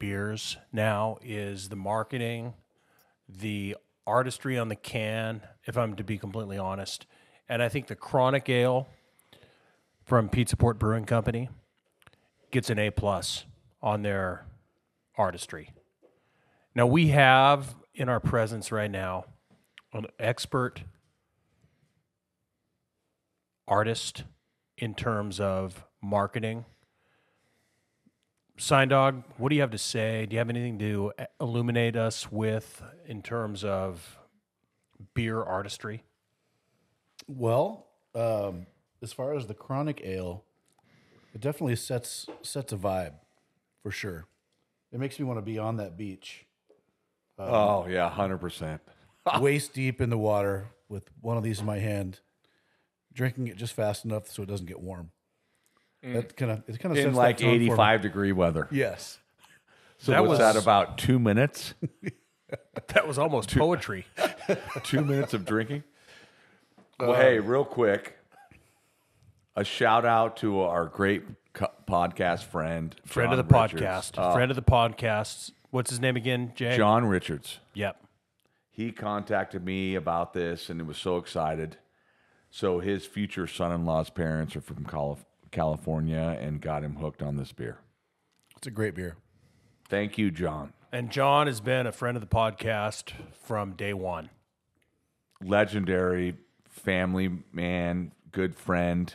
beers now is the marketing, the artistry on the can, if I'm to be completely honest. And I think the Chronic Ale from Pizza Port Brewing Company gets an A+ on their artistry. Now, we have in our presence right now an expert artist in terms of marketing. Signdog, what do you have to say? Do you have anything to illuminate us with in terms of beer artistry? Well, as far as the Chronic Ale, it definitely sets a vibe, for sure. It makes me want to be on that beach. Oh, yeah, 100%. Waist deep in the water with one of these in my hand, drinking it just fast enough so it doesn't get warm. That kind of in like 85-degree weather. Yes. So that was that about 2 minutes? That was almost poetry. 2 minutes of drinking. Well, hey, real quick, a shout out to our great podcast friend John of the Richards. Podcast, friend of the podcast. What's his name again, Jay? John Richards. Yep. He contacted me about this, and he was so excited. So his future son-in-law's parents are from California and got him hooked on this beer. It's a great beer. Thank you, John. And John has been a friend of the podcast from day one. Legendary family man, good friend.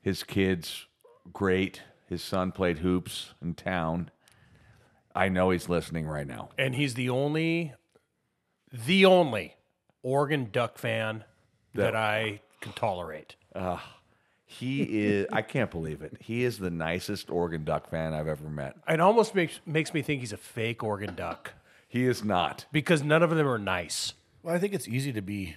His kids, great. His son played hoops in town. I know he's listening right now. And he's the only Oregon Duck fan that I can tolerate. He is, I can't believe it. He is the nicest Oregon Duck fan I've ever met. It almost makes me think he's a fake Oregon Duck. He is not. Because none of them are nice. Well, I think it's easy to be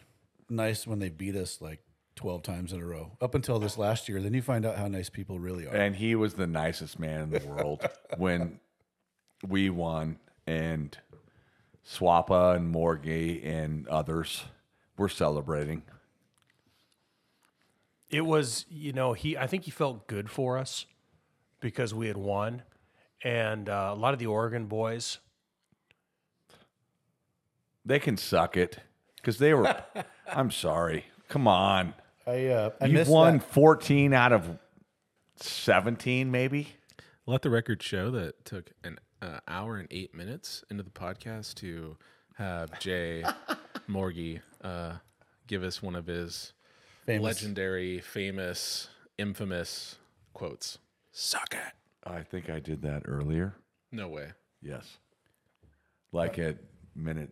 nice when they beat us like 12 times in a row. Up until this last year, then you find out how nice people really are. And he was the nicest man in the world when we won and Swappa and Morgy and others were celebrating. It was, I think he felt good for us because we had won. And a lot of the Oregon boys, they can suck it because they were, I'm sorry. Come on. I You've won that. 14 out of 17, maybe. Let the record show that it took an hour and 8 minutes into the podcast to have Jay Morgy give us one of his legendary, famous, infamous quotes. Suck it. I think I did that earlier. No way. Yes. Like a minute,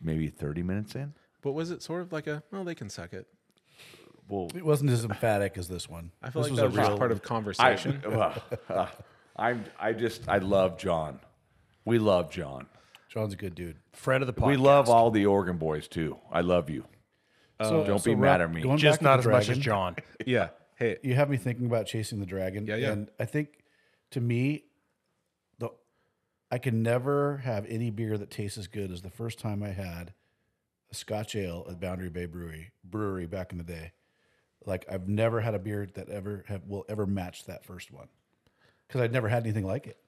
maybe 30 minutes in. But was it sort of like they can suck it? Well, it wasn't as emphatic as this one. I feel this like that was just part of conversation. I love John. We love John. John's a good dude. Friend of the podcast. We love all the Oregon boys, too. I love you. Don't be mad at me. Just not as much as John. Yeah. Hey, you have me thinking about Chasing the Dragon. Yeah, yeah. And I think, to me, I can never have any beer that tastes as good as the first time I had a Scotch Ale at Boundary Bay Brewery back in the day. Like, I've never had a beer that will ever match that first one. Because I'd never had anything like it.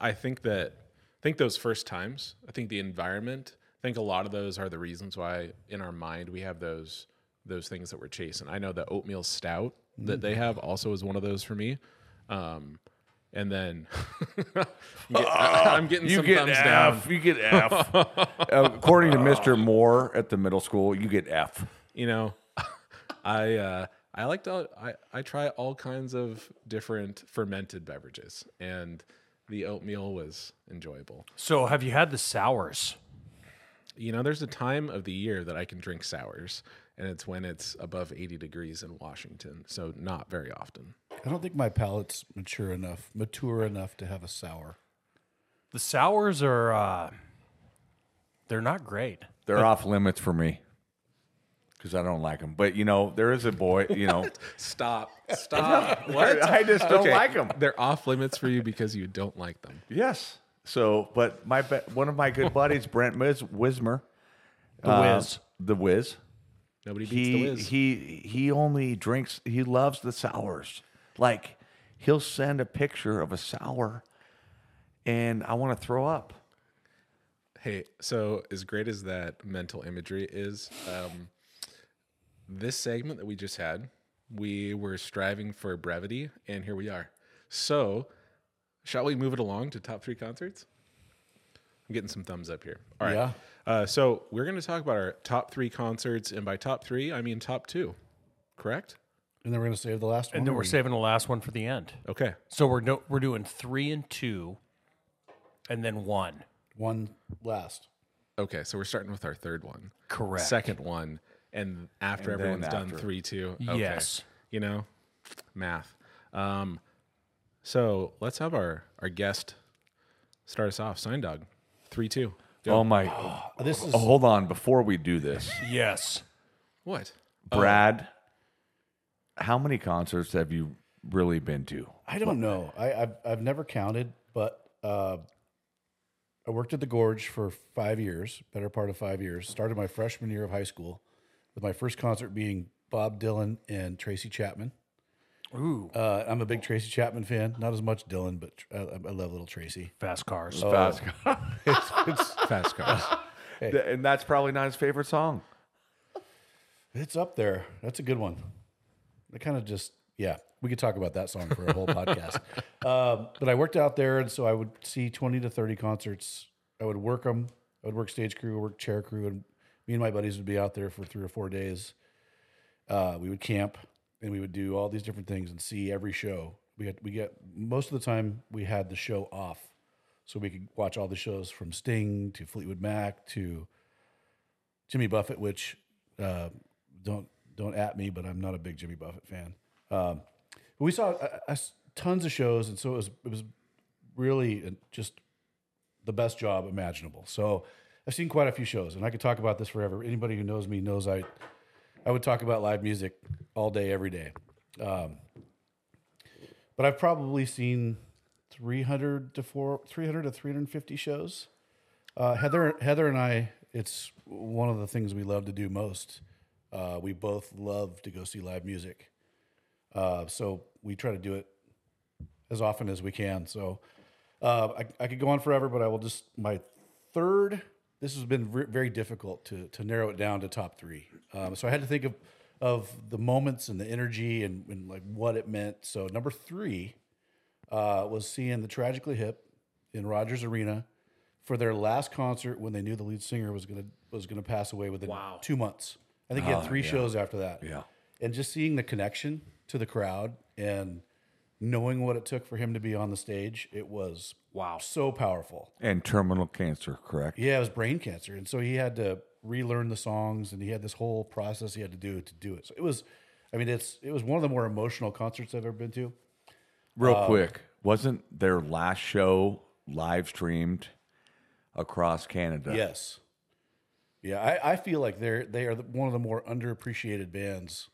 I think those first times, I think the environment, I think a lot of those are the reasons why in our mind we have those things that we're chasing. I know the oatmeal stout that they have also is one of those for me. And then I'm getting some thumbs down. You get F. According to Mr. Moore at the middle school, you get F. You know, I like to I try all kinds of different fermented beverages, and the oatmeal was enjoyable. So have you had the sours? You know, there's a time of the year that I can drink sours, and it's when it's above 80 degrees in Washington, so not very often. I don't think my palate's mature enough to have a sour. The sours are, they're not great. They're off limits for me because I don't like them. But, you know, there is a boy, you know. Stop. What? I just don't like them. They're off limits for you because you don't like them. Yes. So, but one of my good buddies, Brent Wismer, the Wiz. Nobody beats the Wiz. He only drinks. He loves the sours. Like, he'll send a picture of a sour, and I want to throw up. Hey, so as great as that mental imagery is, this segment that we just had, we were striving for brevity, and here we are. So. Shall we move it along to top 3 concerts? I'm getting some thumbs up here. All right. Yeah. So we're going to talk about our top 3 concerts. And by top 3, I mean top 2. Correct? And then we're going to save the last one. And then we're saving the last one for the end. Okay. So we're doing 3 and 2 and then 1. 1 last. Okay. So we're starting with our third one. Correct. Second one. And after and everyone's after. Done 3, 2. Okay. Yes. You know, math. So let's have our guest start us off. Sign Dog, 3, 2. Go. Oh my! Hold on, before we do this. Yes. What? Brad, how many concerts have you really been to? I don't know. I've never counted, but I worked at the Gorge for 5 years, better part of 5 years. Started my freshman year of high school with my first concert being Bob Dylan and Tracy Chapman. Ooh, I'm a big Tracy Chapman fan. Not as much Dylan, but I love little Tracy. Fast Cars. Oh. Fast Cars. it's Fast Cars. Hey. And that's probably not his favorite song. It's up there. That's a good one. It kind of just, yeah, we could talk about that song for a whole podcast. But I worked out there, and so I would see 20 to 30 concerts. I would work them. I would work stage crew, work chair crew, and me and my buddies would be out there for 3 or 4 days. We would camp. And we would do all these different things and see every show. We get most of the time we had the show off, so we could watch all the shows from Sting to Fleetwood Mac to Jimmy Buffett. Which don't at me, but I'm not a big Jimmy Buffett fan. But we saw tons of shows, and so it was really just the best job imaginable. So I've seen quite a few shows, and I could talk about this forever. Anybody who knows me knows I would talk about live music all day, every day. But I've probably seen 300 to 350 shows. Heather and I, it's one of the things we love to do most. We both love to go see live music. So we try to do it as often as we can. So I could go on forever, but I will just, my third... This has been very difficult to narrow it down to top 3. So I had to think of the moments and the energy and like what it meant. So number 3 was seeing the Tragically Hip in Rogers Arena for their last concert when they knew the lead singer was gonna pass away within 2 months. I think he had 3 shows after that. Yeah, and just seeing the connection to the crowd and knowing what it took for him to be on the stage, it was so powerful. And terminal cancer, correct? Yeah, it was brain cancer. And so he had to relearn the songs, and he had this whole process he had to do it. So it was, I mean, it was one of the more emotional concerts I've ever been to. Real quick, wasn't their last show live streamed across Canada? Yes. Yeah, I feel like they are one of the more underappreciated bands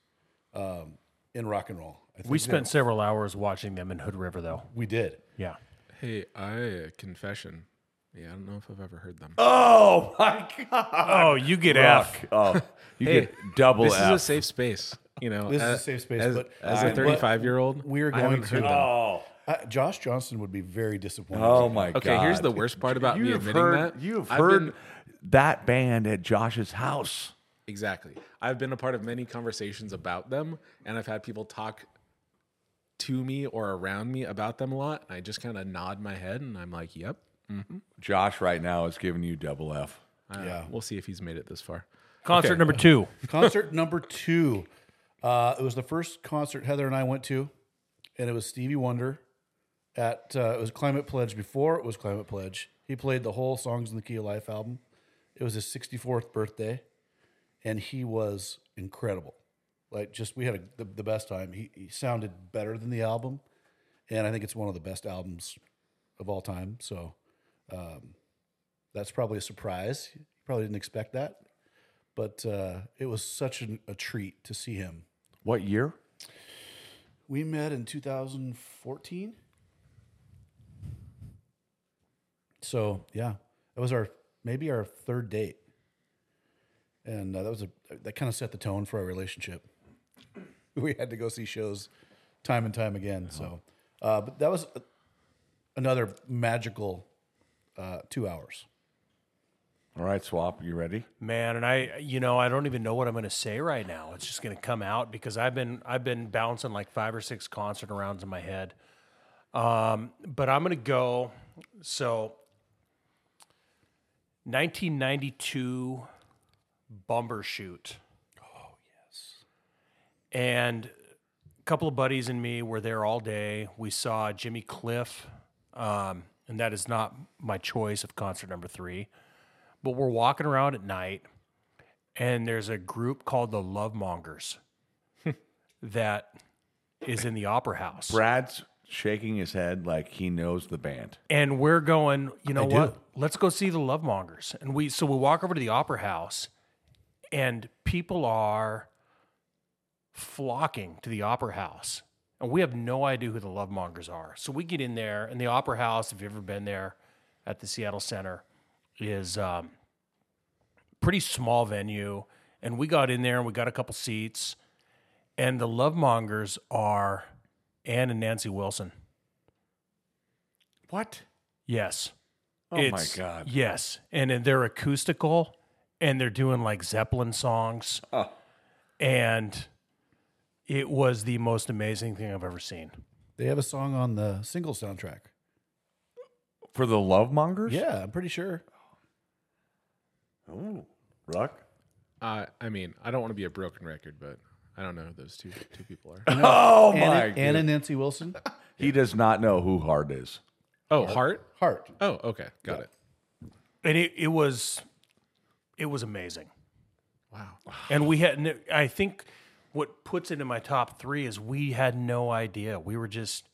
in rock and roll. We spent several hours watching them in Hood River, though. We did. Yeah. Hey, confession. Yeah, I don't know if I've ever heard them. Oh, my God. Oh, you get F. Oh, you get double F. This is a safe space. You know, this is a safe space. But as a 35-year-old, we're going to. Oh. Josh Johnston would be very disappointed. Oh, my God. Okay, here's the worst part about me admitting that. You've heard that band at Josh's house. Exactly. I've been a part of many conversations about them, and I've had people talk to me or around me about them a lot. And I just kind of nod my head, and I'm like, yep. Mm-hmm. Josh right now is giving you double F. Yeah. We'll see if he's made it this far. Concert number two. Concert number two. It was the first concert Heather and I went to, and it was Stevie Wonder. It was Climate Pledge before it was Climate Pledge. He played the whole Songs in the Key of Life album. It was his 64th birthday, and he was incredible. Like, just we had the best time. He sounded better than the album, and I think it's one of the best albums of all time. So that's probably a surprise. You probably didn't expect that, but it was such a treat to see him. What year? We met in 2014. So yeah, that was maybe our third date, and that kind of set the tone for our relationship. We had to go see shows time and time again. So, but that was another magical 2 hours. All right, Swap, you ready? Man, and I don't even know what I'm going to say right now. It's just going to come out because I've been bouncing like 5 or 6 concert rounds in my head. But I'm going to go. So, 1992 Bumbershoot. Oh, yes. And a couple of buddies and me were there all day. We saw Jimmy Cliff, and that is not my choice of concert number 3. But we're walking around at night, and there's a group called the Lovemongers that is in the Opera House. Brad's shaking his head like he knows the band. And we're going, you know what? Let's go see the Lovemongers. And we walk over to the Opera House, and people are flocking to the Opera House. And we have no idea who the Lovemongers are. So we get in there, and the Opera House, if you've ever been there at the Seattle Center, is pretty small venue. And we got in there, and we got a couple seats. And the Lovemongers are Ann and Nancy Wilson. What? Yes. Oh, my God. Yes. And they're acoustical, and they're doing like Zeppelin songs. Oh. And it was the most amazing thing I've ever seen. They have a song on the single soundtrack. For the Lovemongers? Yeah, I'm pretty sure. Oh, Rock? I mean, I don't want to be a broken record, but I don't know who those two people are. You know, God. Anna Nancy Wilson? He does not know who Hart is. Oh, Hart? Hart. Oh, okay. Got it. And it was amazing. Wow. And we had, I think what puts it in my top 3 is we had no idea. We were just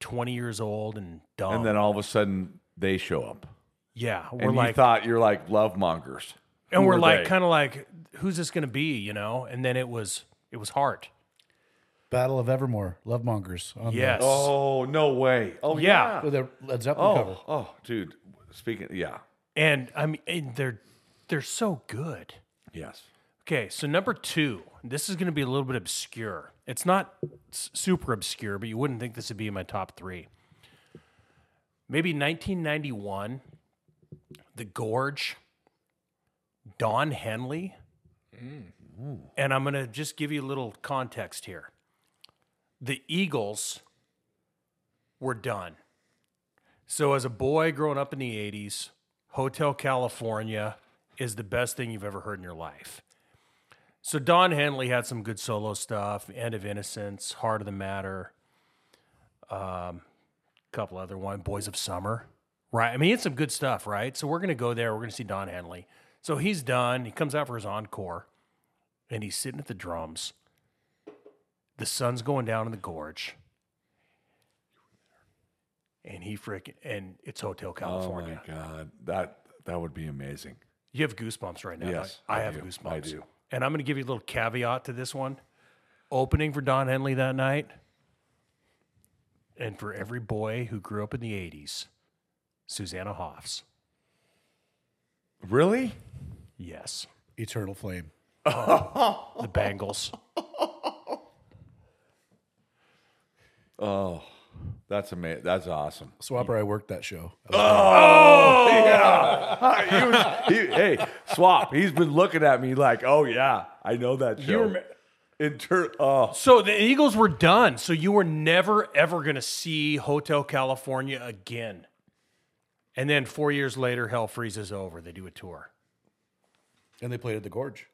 20 years old and dumb. And then all of a sudden they show up. Yeah. And like, you thought you're like Lovemongers. And we're like, kind of like, who's this going to be, you know? And then it was Hart. Battle of Evermore, Lovemongers. Yes. Oh, no way. Oh, yeah. With a Led Zeppelin cover. Oh, dude. Speaking, yeah. And I mean, they're so good. Yes. Okay, so number 2. This is going to be a little bit obscure. It's not super obscure, but you wouldn't think this would be in my top 3. Maybe 1991, The Gorge, Don Henley. And I'm going to just give you a little context here. The Eagles were done. So as a boy growing up in the 80s, Hotel California is the best thing you've ever heard in your life. So Don Henley had some good solo stuff, End of Innocence, Heart of the Matter, couple other one, Boys of Summer. Right? I mean, it's some good stuff, right? So we're going to go there. We're going to see Don Henley. So he's done. He comes out for his encore. And he's sitting at the drums. The sun's going down in the gorge. And and it's Hotel California. Oh my God. That would be amazing. You have goosebumps right now. Yes. I have goosebumps. I do. And I'm going to give you a little caveat to this one. Opening for Don Henley that night. And for every boy who grew up in the 80s, Susanna Hoffs. Really? Yes. Eternal Flame. The Bangles. Oh, that's amazing. That's awesome. Swapper, I worked that show. Oh, yeah. Hey, Swap, he's been looking at me like, oh, yeah, I know that show. So the Eagles were done. So you were never, ever going to see Hotel California again. And then 4 years later, hell freezes over. They do a tour. And they played at the Gorge.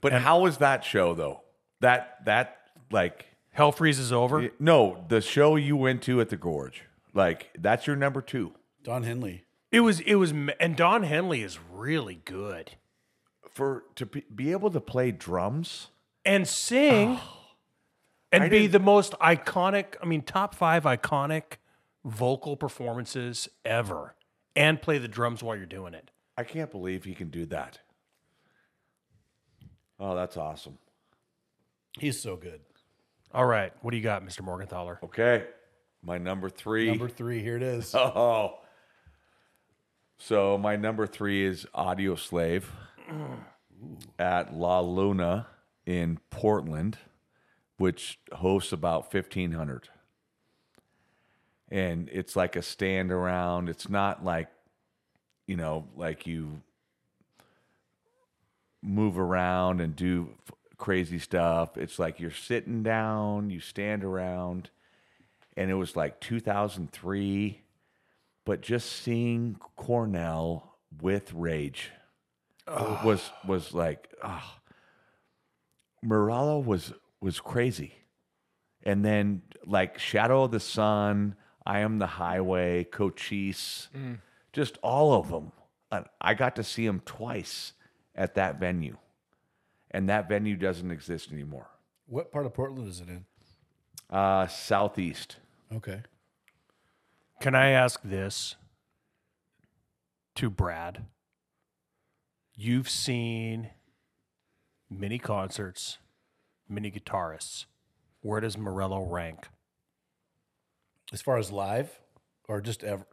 But how was that show, though? That like... Hell freezes over? No, the show you went to at the Gorge. Like, that's your number two. Don Henley. It was, and Don Henley is really good. To be able to play drums... And sing, and be the most iconic, top five iconic vocal performances ever. And play the drums while you're doing it. I can't believe he can do that. Oh, that's awesome. He's so good. All right. What do you got, Mr. Morgenthaler? Okay. My number three. Number three, here it is. Oh. So my number three is Audio Slave at La Luna in Portland, which hosts about 1,500. And it's like a stand around. It's not like, like you move around and do crazy stuff. It's like you're sitting down, you stand around. And it was like 2003, but just seeing Cornell with Rage was like, Morello was crazy. And then like Shadow of the Sun, I Am the Highway, Cochise, just all of them. I got to see them twice at that venue. And that venue doesn't exist anymore. What part of Portland is it in? Southeast. Okay. Can I ask this to Brad? You've seen... many concerts, many guitarists. Where does Morello rank? As far as live or just ever,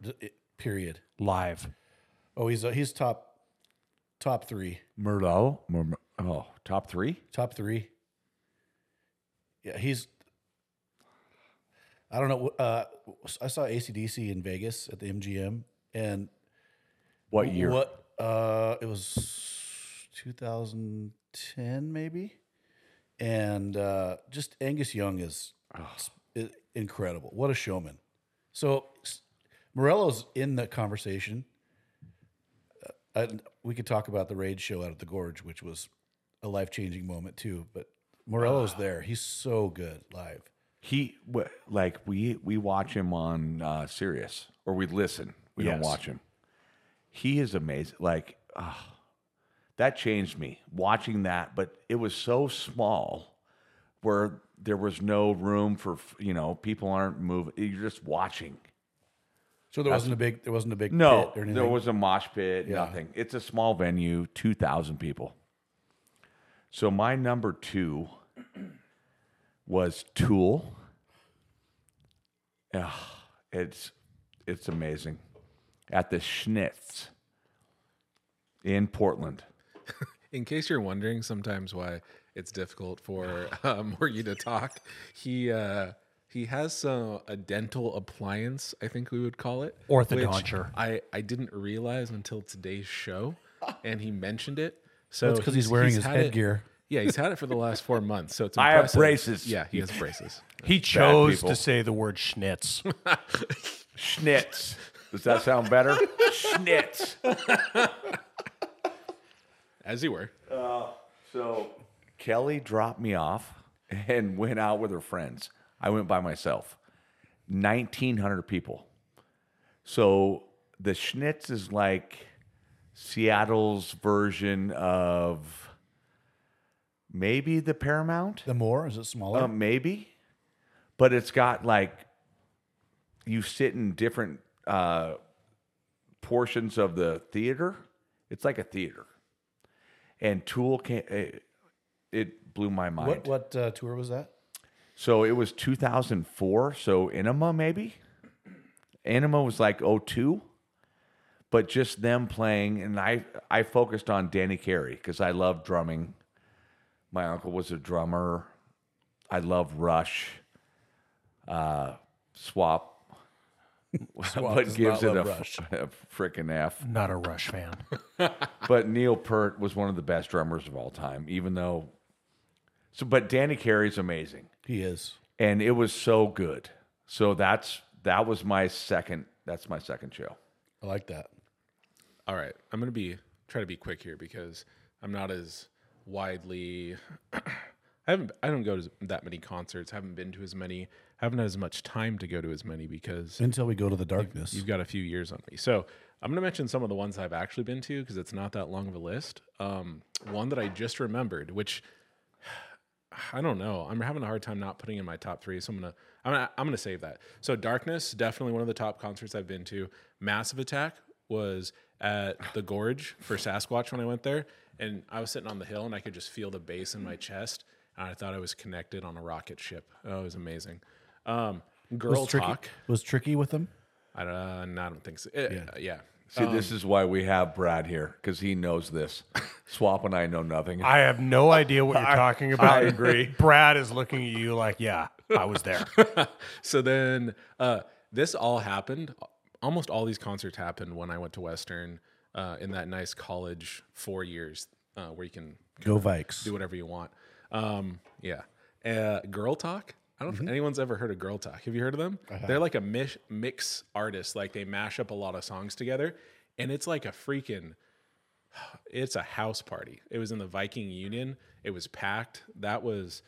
period? Live. Oh, he's top three. Morello? Oh, top three? Top three. Yeah, I don't know. I saw AC/DC in Vegas at the MGM. And what year? It was 2000. 10 maybe, and just Angus Young is incredible. What a showman! So Morello's in the conversation. We could talk about the Rage show out at the Gorge, which was a life-changing moment too. But Morello's there; he's so good live. We watch him on Sirius, or we listen. We don't watch him. He is amazing. Like. That changed me, watching that, but it was so small where there was no room for, people aren't moving. You're just watching. So there wasn't a big pit or anything? No, there was a mosh pit, nothing. It's a small venue, 2,000 people. So my number two was Tool. It's amazing. At the Schnitz in Portland. In case you're wondering sometimes why it's difficult for Morgie to talk, he has a dental appliance, I think we would call it. Orthodonture. I didn't realize until today's show, and he mentioned it. So that's because he's wearing his headgear. Yeah, he's had it for the last 4 months, so it's impressive. I have braces. Yeah, he has braces. He chose to say the word schnitz. Schnitz. Does that sound better? Schnitz. As you were. So Kelly dropped me off and went out with her friends. I went by myself. 1,900 people. So the Schnitz is like Seattle's version of maybe the Paramount. The Moore? Is it smaller? Maybe. But it's got like you sit in different portions of the theater. It's like a theater. And Tool it blew my mind. What tour was that? So it was 2004. So Enema, maybe? Enema was like 02. But just them playing, and I focused on Danny Carey because I love drumming. My uncle was a drummer. I love Rush. Swap. What gives it a frickin' F? Not a Rush fan. But Neil Peart was one of the best drummers of all time, even though... So, but Danny Carey's amazing. He is. And it was so good. So that was my second... That's my second show. I like that. All right. I'm going to try to be quick here because I'm not as widely... I don't go to that many concerts. Haven't been to as many. Haven't had as much time to go to as many because... Until we go to the darkness. You've got a few years on me. So I'm going to mention some of the ones I've actually been to because it's not that long of a list. One that I just remembered, which I don't know. I'm having a hard time not putting in my top three. So I'm gonna save that. So Darkness, definitely one of the top concerts I've been to. Massive Attack was at the Gorge for Sasquatch when I went there. And I was sitting on the hill and I could just feel the bass in my chest. And I thought I was connected on a rocket ship. Oh, it was amazing. Was Tricky with them? I don't think so. Yeah. See, this is why we have Brad here, because he knows this. Swap and I know nothing. I have no idea what you're talking about. I agree. Brad is looking at you like, yeah, I was there. So then this all happened. Almost all these concerts happened when I went to Western in that nice college 4 years where you can go Vikes, do whatever you want. Girl Talk. I don't think anyone's ever heard of Girl Talk. Have you heard of them? Uh-huh. They're like a mix artist. Like they mash up a lot of songs together, and it's like it's a house party. It was in the Viking Union. It was packed. That was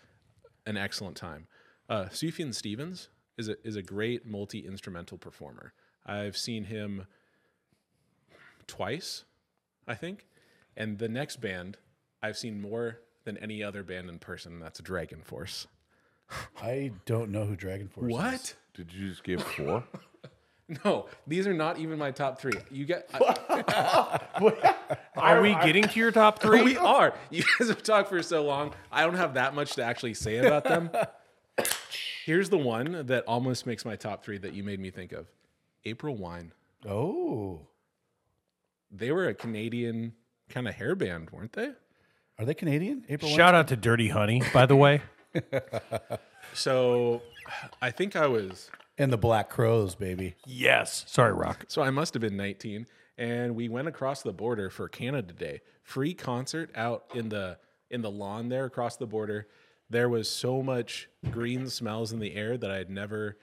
an excellent time. Sufjan Stevens is a great multi-instrumental performer. I've seen him twice, I think. And the next band I've seen more than any other band in person. That's Dragon Force. I don't know who Dragon Force is. What? Did you just give four? No, these are not even my top three. You get. Are we getting to your top three? We are. You guys have talked for so long. I don't have that much to actually say about them. Here's the one that almost makes my top three that you made me think of. April Wine. Oh. They were a Canadian kind of hair band, weren't they? Are they Canadian? April Wine? Shout out to Dirty Honey, by the way. So I think I was... And the Black Crows, baby. Yes. Sorry, Rock. So I must have been 19, and we went across the border for Canada Day. Free concert out in the lawn there across the border. There was so much green smells in the air that I had never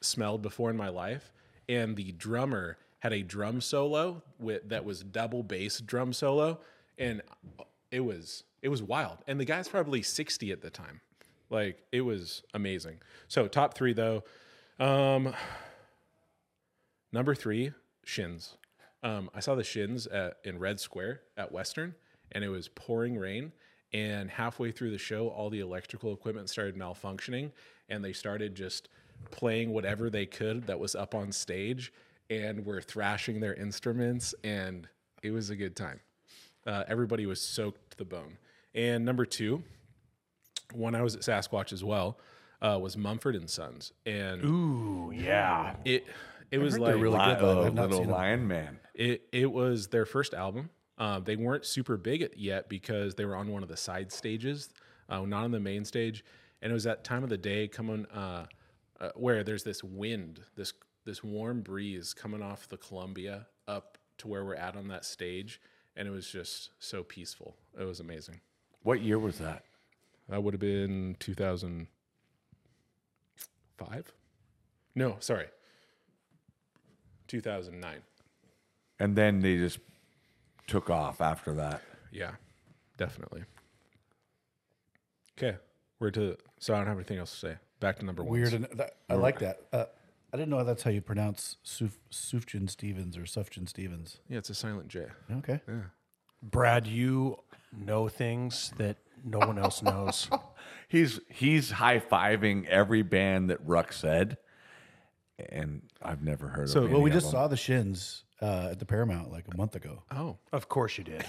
smelled before in my life. And the drummer had a drum solo that was double bass drum solo, and it was wild. And the guy's probably 60 at the time. Like, it was amazing. So, top three, though. Number three, Shins. I saw the Shins in Red Square at Western, and it was pouring rain. And halfway through the show, all the electrical equipment started malfunctioning, and they started just playing whatever they could that was up on stage and were thrashing their instruments, and it was a good time. Everybody was soaked to the bone. And number two... When I was at Sasquatch as well, was Mumford & Sons. And ooh, yeah. It was like really good, Little Lion Man. It was their first album. They weren't super big yet because they were on one of the side stages, not on the main stage. And it was that time of the day coming where there's this wind, this warm breeze coming off the Columbia up to where we're at on that stage. And it was just so peaceful. It was amazing. What year was that? That would have been 2005. No, sorry. 2009. And then they just took off after that. Yeah, definitely. Okay. So I don't have anything else to say. Back to number one. Weird. I like that. I didn't know that's how you pronounce Sufjan Stevens or Sufjan Stevens. Yeah, it's a silent J. Okay. Yeah. Brad, you know things that no one else knows. He's high-fiving every band that Ruck said, and I've never heard of them. Well, we just saw the Shins at the Paramount like a month ago. Oh, of course you did.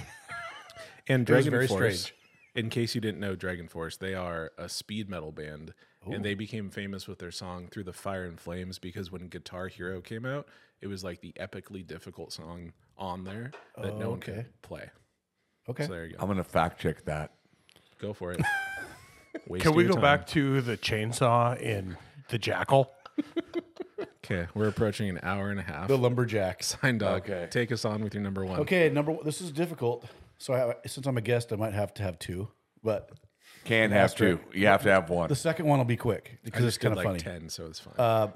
And Dragon Force, in case you didn't know, Dragon Force, they are a speed metal band, and they became famous with their song Through the Fire and Flames because when Guitar Hero came out, it was like the epically difficult song on there that no one could play. Okay. So there you go. I'm going to fact-check that. Go for it. Can we go back to the chainsaw in The Jackal? Okay, we're approaching an hour and a half. The lumberjack. Sign dog. Okay. Take us on with your number one. Okay, number one. This is difficult. So since I'm a guest, I might have to have two. But can't have two. You have to have one. The second one will be quick because it's kind of funny. 10, so it's fine.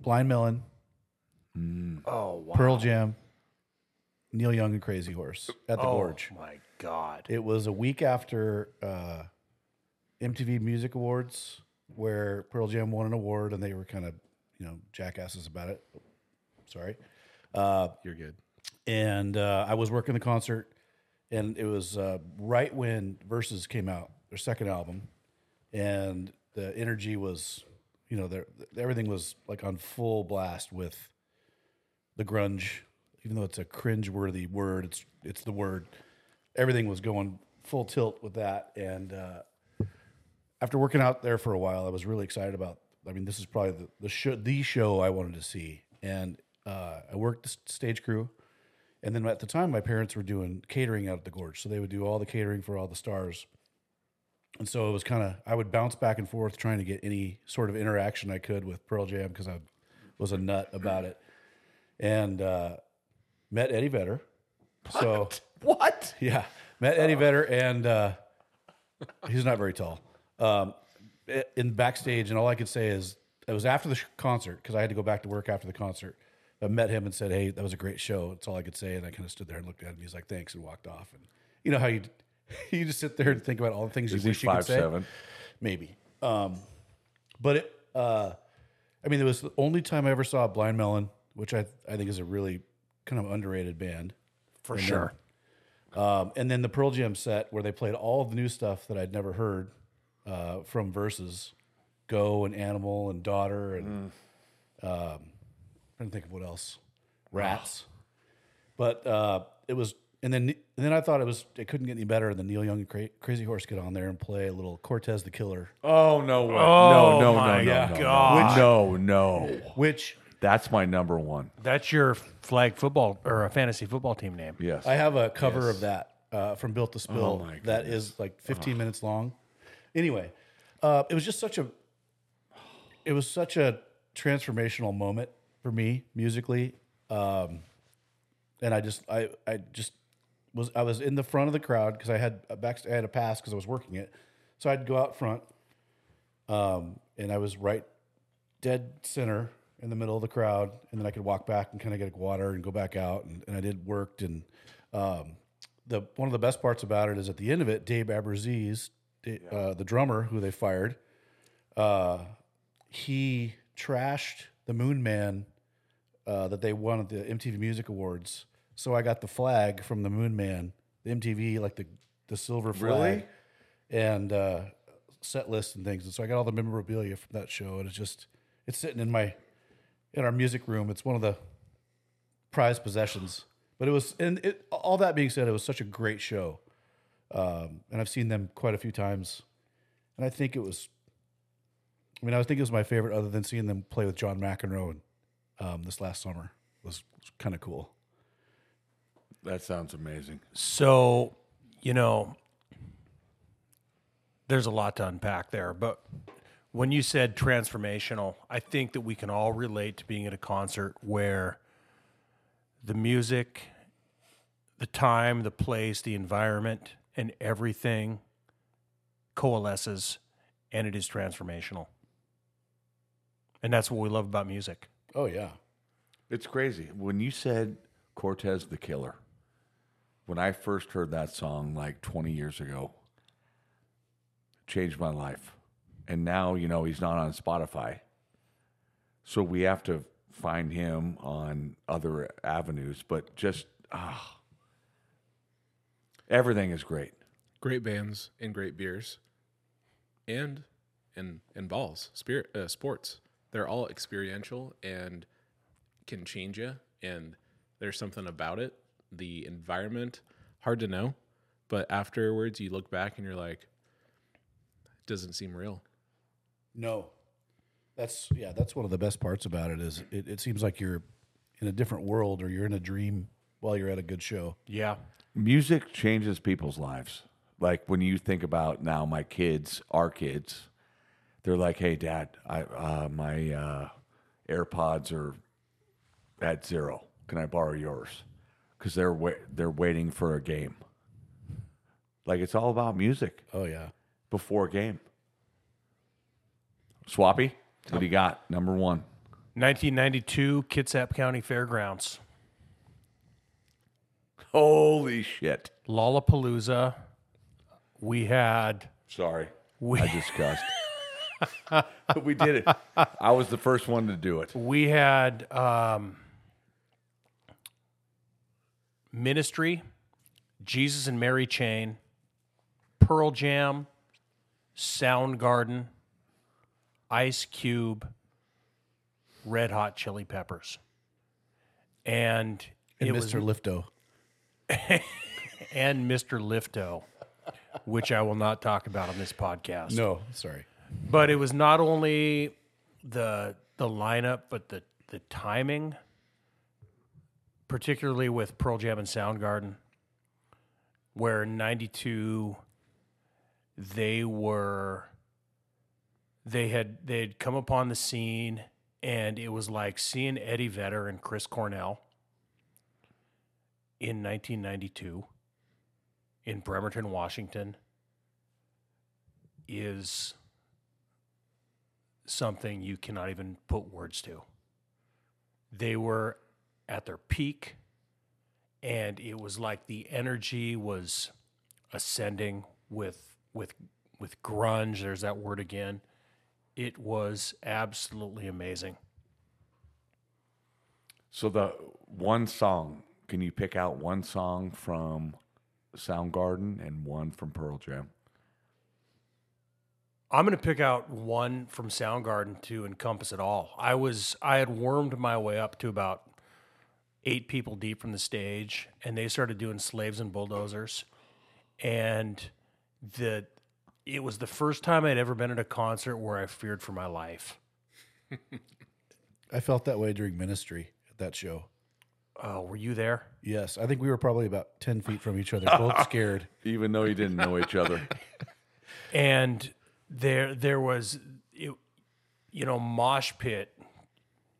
Blind Melon. Oh, wow. Pearl Jam. Neil Young and Crazy Horse at the Gorge. Oh, my God. It was a week after MTV Music Awards where Pearl Jam won an award and they were kind of, jackasses about it. Sorry. You're good. And I was working the concert, and it was right when Versus came out, their second album, and the energy was, everything was like on full blast with the grunge. Even though it's a cringe-worthy word, it's the word. Everything was going full tilt with that. And after working out there for a while, I was really excited about. I mean, this is probably the show I wanted to see. And I worked the stage crew, and then at the time, my parents were doing catering out at the Gorge, so they would do all the catering for all the stars. And so it was kind of I would bounce back and forth trying to get any sort of interaction I could with Pearl Jam because I was a nut about it. And met Eddie Vedder. So what? Yeah, met Eddie Vedder, and he's not very tall. In backstage, and all I could say is it was after the concert because I had to go back to work after the concert. I met him and said, "Hey, that was a great show." That's all I could say, and I kind of stood there and looked at him. He's like, "Thanks," and walked off. And you know how you just sit there and think about all the things you wish you could say. 5'7" maybe. But it, I mean, it was the only time I ever saw Blind Melon, which I think is a really kind of underrated band. For sure. And then the Pearl Jam set where they played all of the new stuff that I'd never heard from Versus, Go and Animal and Daughter and I'm trying to think of what else. Rats. Oh. But it was, and then I thought it couldn't get any better than Neil Young and Crazy Horse get on there and play a little Cortez the Killer. Oh, no way. Oh, no, my God. No. Which... That's my number one. That's your flag football or a fantasy football team name. Yes. I have a cover of that from Built to Spill that is like 15 minutes long. Anyway, it was just such a transformational moment for me musically. And I was in the front of the crowd because I had a pass because I was working it. So I'd go out front and I was right dead center in the middle of the crowd, and then I could walk back and kind of get water and go back out, and I did work. And the one of the best parts about it is at the end of it, Dave Aberziz, the drummer who they fired, he trashed the Moon Man that they won at the MTV Music Awards. So I got the flag from the Moon Man, the MTV, like the silver flag, really? And set lists and things. And so I got all the memorabilia from that show, and it's sitting in my... in our music room. It's one of the prized possessions. But it was, all that being said, it was such a great show. And I've seen them quite a few times. And I think it was, my favorite other than seeing them play with John McEnroe this last summer. It was kind of cool. That sounds amazing. So, there's a lot to unpack there, but... When you said transformational, I think that we can all relate to being at a concert where the music, the time, the place, the environment, and everything coalesces, and it is transformational. And that's what we love about music. Oh, yeah. It's crazy. When you said Cortez the Killer, when I first heard that song like 20 years ago, it changed my life. And now, he's not on Spotify. So we have to find him on other avenues. But just, everything is great. Great bands and great beers. And balls, sports. They're all experiential and can change you. And there's something about it. The environment, hard to know. But afterwards, you look back and you're like, it doesn't seem real. No, that's one of the best parts about it is it seems like you're in a different world or you're in a dream while you're at a good show. Yeah. Music changes people's lives. Like when you think about now our kids, they're like, hey, Dad, my AirPods are at zero. Can I borrow yours? Because they're waiting for a game. Like, it's all about music. Oh, yeah. Before a game. Swappy, what do you got? Number one. 1992 Kitsap County Fairgrounds. Holy shit. Lollapalooza. We had... Sorry. I just cussed. We did it. I was the first one to do it. We had Ministry, Jesus and Mary Chain, Pearl Jam, Soundgarden, Ice Cube, Red Hot Chili Peppers. And Mr. Lifto. And Mr. Lifto, which I will not talk about on this podcast. No, sorry. But it was not only the lineup, but the timing, particularly with Pearl Jam and Soundgarden, where in 92 they had come upon the scene, and it was like seeing Eddie Vedder and Chris Cornell in 1992 in Bremerton, Washington, is something you cannot even put words to. They were at their peak, and it was like the energy was ascending with grunge. There's that word again. It was absolutely amazing. So the one song, can you pick out one song from Soundgarden and one from Pearl Jam? I'm going to pick out one from Soundgarden to encompass it all. I had wormed my way up to about 8 people deep from the stage, and they started doing Slaves and Bulldozers. And it was the first time I'd ever been at a concert where I feared for my life. I felt that way during Ministry at that show. Oh, were you there? Yes. I think we were probably about 10 feet from each other, both scared. Even though you didn't know each other. And there was, mosh pit,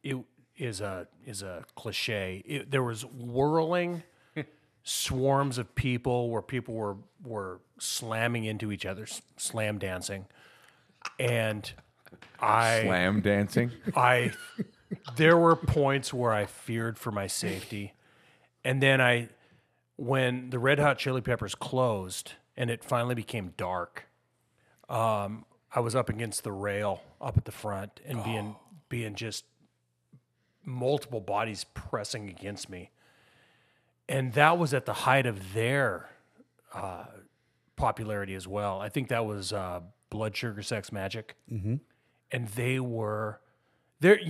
it is a cliche. There was whirling swarms of people where people were slamming into each other, slam dancing. And Slam dancing? There were points where I feared for my safety. And then when the Red Hot Chili Peppers closed and it finally became dark, I was up against the rail up at the front and being just multiple bodies pressing against me. And that was at the height of their popularity as well. I think that was Blood Sugar Sex Magic. Mm-hmm. And they were... There,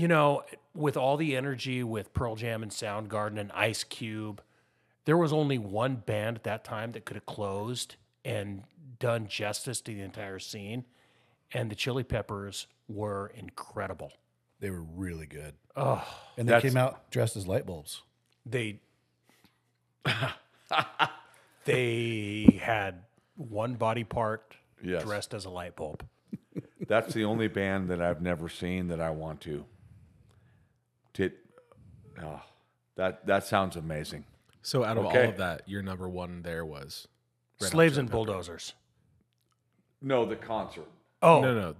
with all the energy with Pearl Jam and Soundgarden and Ice Cube, there was only one band at that time that could have closed and done justice to the entire scene, and the Chili Peppers were incredible. They were really good. Oh, and they came out dressed as light bulbs. They had one body part dressed as a light bulb. That's the only band that I've never seen that I want to. That sounds amazing. So out of all of that, your number one there was Red Slaves and Bulldozers. No, the concert. Oh no,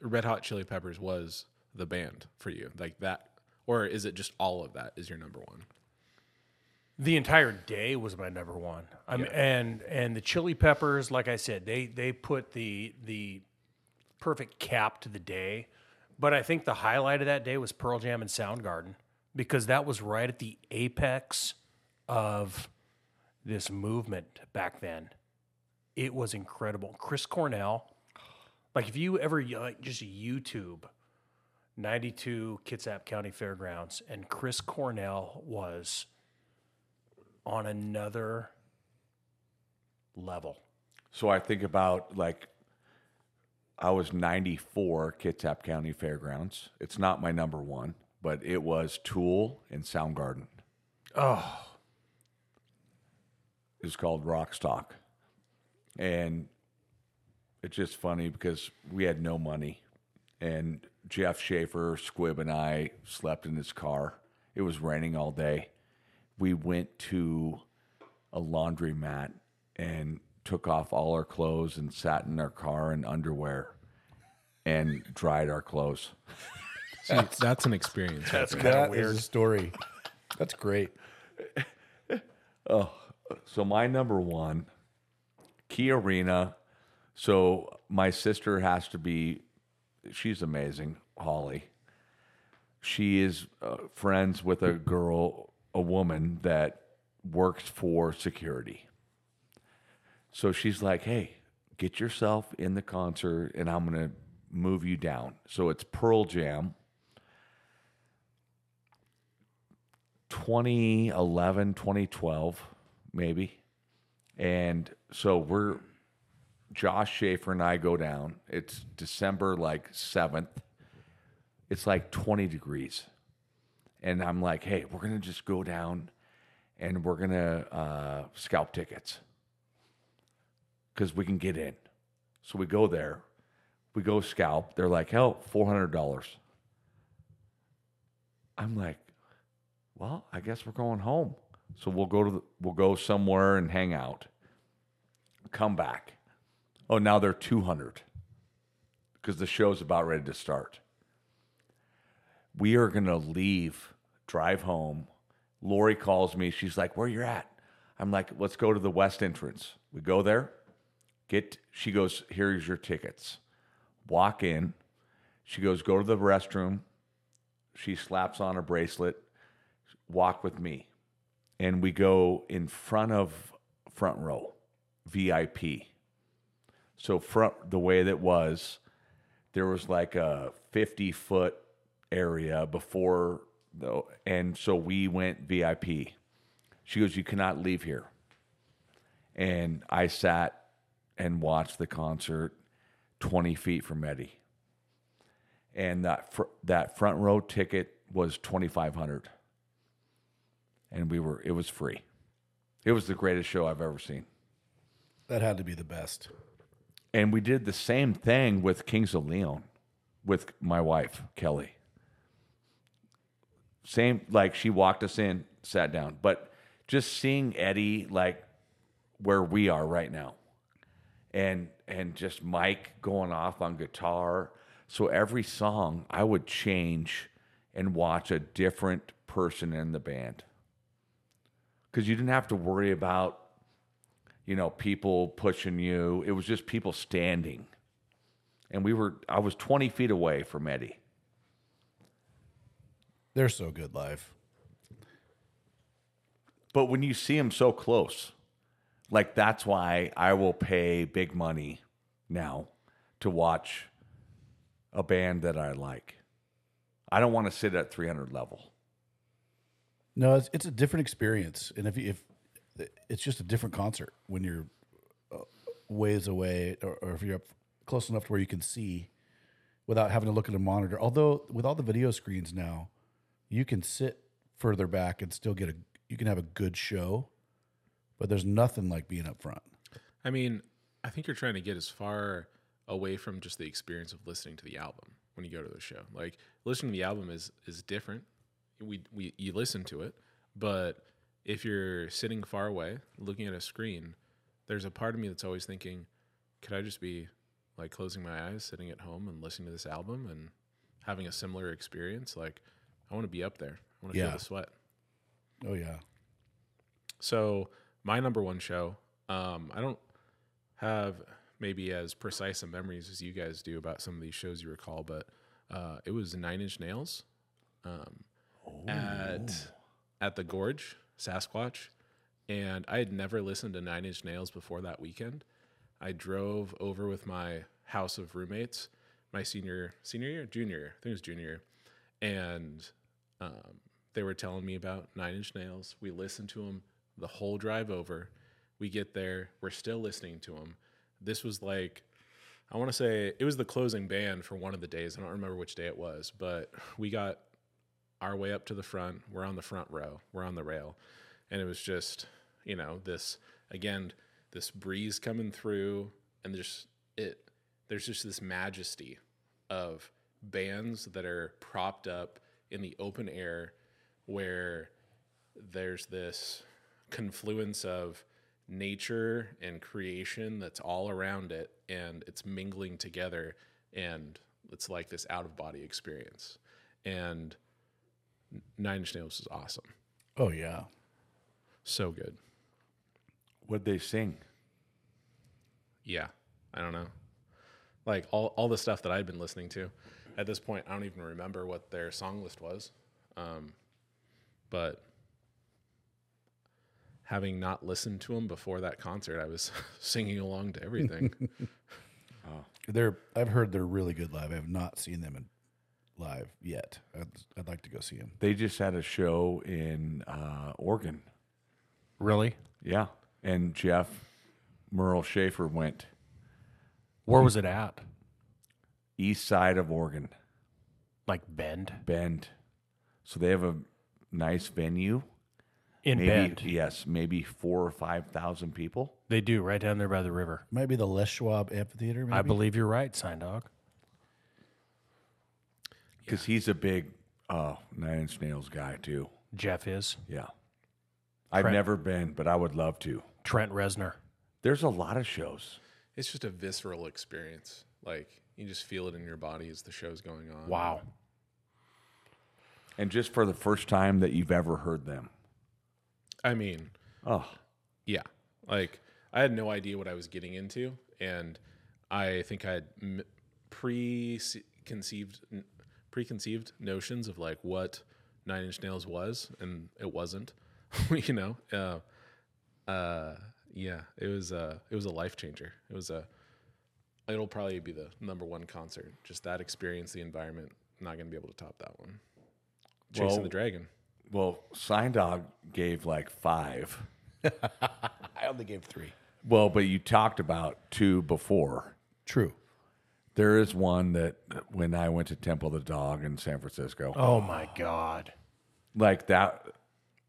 Red Hot Chili Peppers was the band for you, like that, or is it just all of that is your number one? The entire day was my number one. And the Chili Peppers, like I said, they put the perfect cap to the day, but I think the highlight of that day was Pearl Jam and Soundgarden, because that was right at the apex of this movement back then. It was incredible. Chris Cornell, like if you ever just YouTube 92 Kitsap County Fairgrounds, and Chris Cornell was on another level. So I think about I was 94 Kitsap County Fairgrounds. It's not my number one, but it was Tool and Soundgarden. Oh. It was called Rockstock. And it's just funny because we had no money. And Jeff Schaefer, Squibb, and I slept in his car. It was raining all day. We went to a laundromat and took off all our clothes and sat in our car in underwear and dried our clothes. See, that's an experience. That's kind of weird. That is a story. That's great. Oh, so my number one, Key Arena. So my sister has to be, she's amazing, Holly. She is friends with a girl, a woman that works for security. So she's like, hey, get yourself in the concert and I'm going to move you down. So it's Pearl Jam. 2011, 2012, maybe. And so we're, Josh Schaefer and I go down. It's December like 7th. It's like 20 degrees. And I'm like, hey, we're going to just go down and we're going to scalp tickets because we can get in. So we go there. We go scalp. They're like, oh, $400. I'm like, well, I guess we're going home. So we'll go somewhere and hang out. Come back. Oh, now they're $200 because the show's about ready to start. We are going to leave, drive home. Lori calls me. She's like, where you at? I'm like, let's go to the west entrance. We go there. She goes, here's your tickets. Walk in. She goes, go to the restroom. She slaps on a bracelet. Walk with me. And we go in front of front row, VIP. So the way that was, there was like a 50-foot area before, and so we went VIP. She goes, you cannot leave here. And I sat and watched the concert 20 feet from Eddie. And that front row ticket was $2,500. And it was free. It was the greatest show I've ever seen. That had to be the best. And we did the same thing with Kings of Leon with my wife, Kelly. Same, like she walked us in, sat down. But just seeing Eddie, like where we are right now. And just Mike going off on guitar. So every song I would change and watch a different person in the band. Because you didn't have to worry about, people pushing you. It was just people standing. And I was 20 feet away from Eddie. They're so good live. But when you see them so close, like that's why I will pay big money now to watch a band that I like. I don't want to sit at 300 level. No, it's a different experience, and if it's just a different concert when you're ways away, or if you're up close enough to where you can see without having to look at a monitor. Although with all the video screens now, you can sit further back and still you can have a good show, but there's nothing like being up front. I mean, I think you're trying to get as far away from just the experience of listening to the album when you go to the show. Like listening to the album is different. You listen to it, but if you're sitting far away looking at a screen, there's a part of me that's always thinking, could I just be like closing my eyes, sitting at home and listening to this album and having a similar experience? Like I want to be up there. I want to feel the sweat. Oh yeah. So my number one show, I don't have maybe as precise of memories as you guys do about some of these shows you recall, but it was Nine Inch Nails. At the Gorge, Sasquatch, and I had never listened to Nine Inch Nails before that weekend. I drove over with my house of roommates, my junior year, and they were telling me about Nine Inch Nails. We listened to them the whole drive over. We get there, we're still listening to them. This was like, I want to say it was the closing band for one of the days. I don't remember which day it was, but we got our way up to the front. We're on the front row. We're on the rail. And it was just, this breeze coming through, and there's just this majesty of bands that are propped up in the open air where there's this confluence of nature and creation that's all around it, and it's mingling together, and it's like this out-of-body experience. And Nine Inch Nails is awesome. Oh, yeah. So good. What'd they sing? Yeah, I don't know. Like, all the stuff that I'd been listening to. At this point, I don't even remember what their song list was. But having not listened to them before that concert, I was singing along to everything. Oh. I've heard they're really good live. I have not seen them live yet. I'd like to go see them. They just had a show in Oregon. Really? Yeah. And Jeff Merle Schaefer went. Where was it at? East side of Oregon. Like Bend? Bend. So they have a nice venue. Bend? Yes, maybe 4,000 or 5,000 people. They do, right down there by the river. Might be the Les Schwab Amphitheater, maybe? I believe you're right, Signdog. Because he's a big Nine Inch Nails guy, too. Jeff is? Yeah. I've never been, but I would love to. Trent Reznor. There's a lot of shows. It's just a visceral experience. Like, you just feel it in your body as the show's going on. Wow. And just for the first time that you've ever heard them. I mean, yeah. Like, I had no idea what I was getting into, and I think I had preconceived notions of, like, what Nine Inch Nails was, and it wasn't. You know? Yeah, it was a life changer. It'll probably be the #1 concert. Just that experience, the environment, not going to be able to top that one. Chasing the Dragon. Well, Signdog gave like 5. I only gave 3. Well, but you talked about 2 before. True. There is one that when I went to Temple of the Dog in San Francisco. Oh, my God. Like that.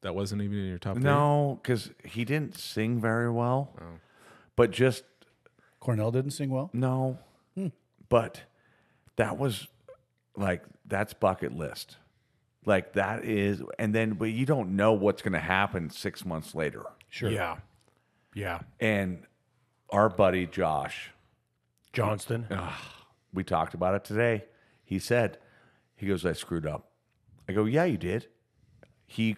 That wasn't even in your top 3? No, because he didn't sing very well. Oh. But just. Cornell didn't sing well? No. Hmm. But that was like, that's bucket list. Like that is, and then, but you don't know what's going to happen 6 months later. Sure. Yeah. Yeah. And our buddy Josh Johnston, we talked about it today. He goes, I screwed up. I go, yeah, you did. He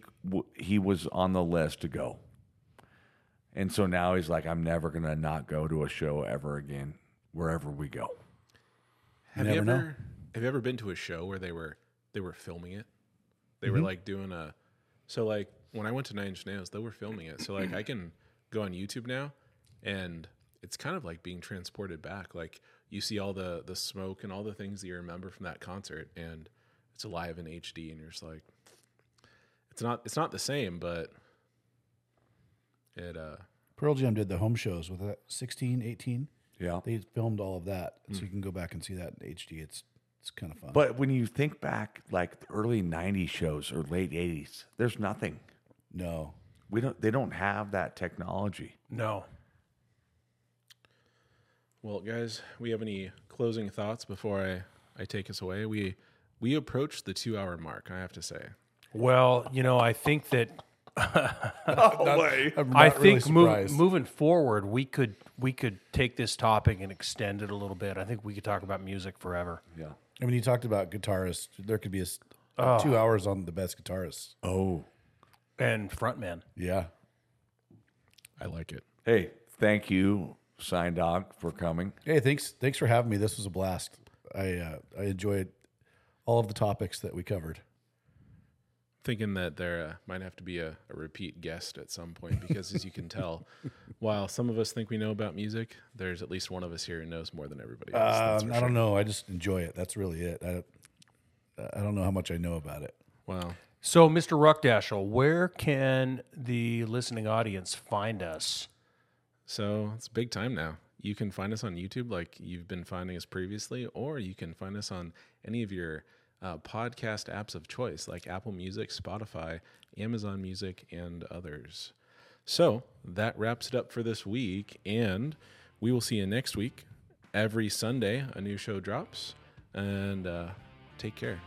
was on the list to go. And so now he's like, I'm never going to not go to a show ever again, wherever we go. Have you ever been to a show where they were filming it? They were like doing so when I went to Nine Inch Nails, they were filming it. So like I can go on YouTube now, and it's kind of like being transported back. Like you see all the smoke and all the things that you remember from that concert, and it's live in HD, and you're just like, it's not the same, but it. Pearl Jam did the home shows with that 2016, 2018. Yeah, they filmed all of that, so you can go back and see that in HD. It's kind of fun. But when you think back, like the early 90s shows or late 80s, there's nothing. No. They don't have that technology. No. Well, guys, we have any closing thoughts before I take us away? We approached the 2-hour mark, I have to say. Well, I think that moving forward, we could take this topic and extend it a little bit. I think we could talk about music forever. Yeah. I mean, you talked about guitarists. There could be 2 hours on the best guitarists. Oh. And frontman. Yeah. I like it. Hey, thank you, Signdog, for coming. Hey, thanks for having me. This was a blast. I enjoyed all of the topics that we covered. Thinking that there might have to be a repeat guest at some point because, as you can tell, while some of us think we know about music, there's at least one of us here who knows more than everybody else. I don't know. I just enjoy it. That's really it. I don't know how much I know about it. Wow. So, Mr. Ruckdashel, where can the listening audience find us? So, it's big time now. You can find us on YouTube like you've been finding us previously, or you can find us on any of your podcast apps of choice like Apple Music, Spotify, Amazon Music, and others. So that wraps it up for this week, and we will see you next week. Every Sunday, a new show drops. and take care.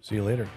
See you later.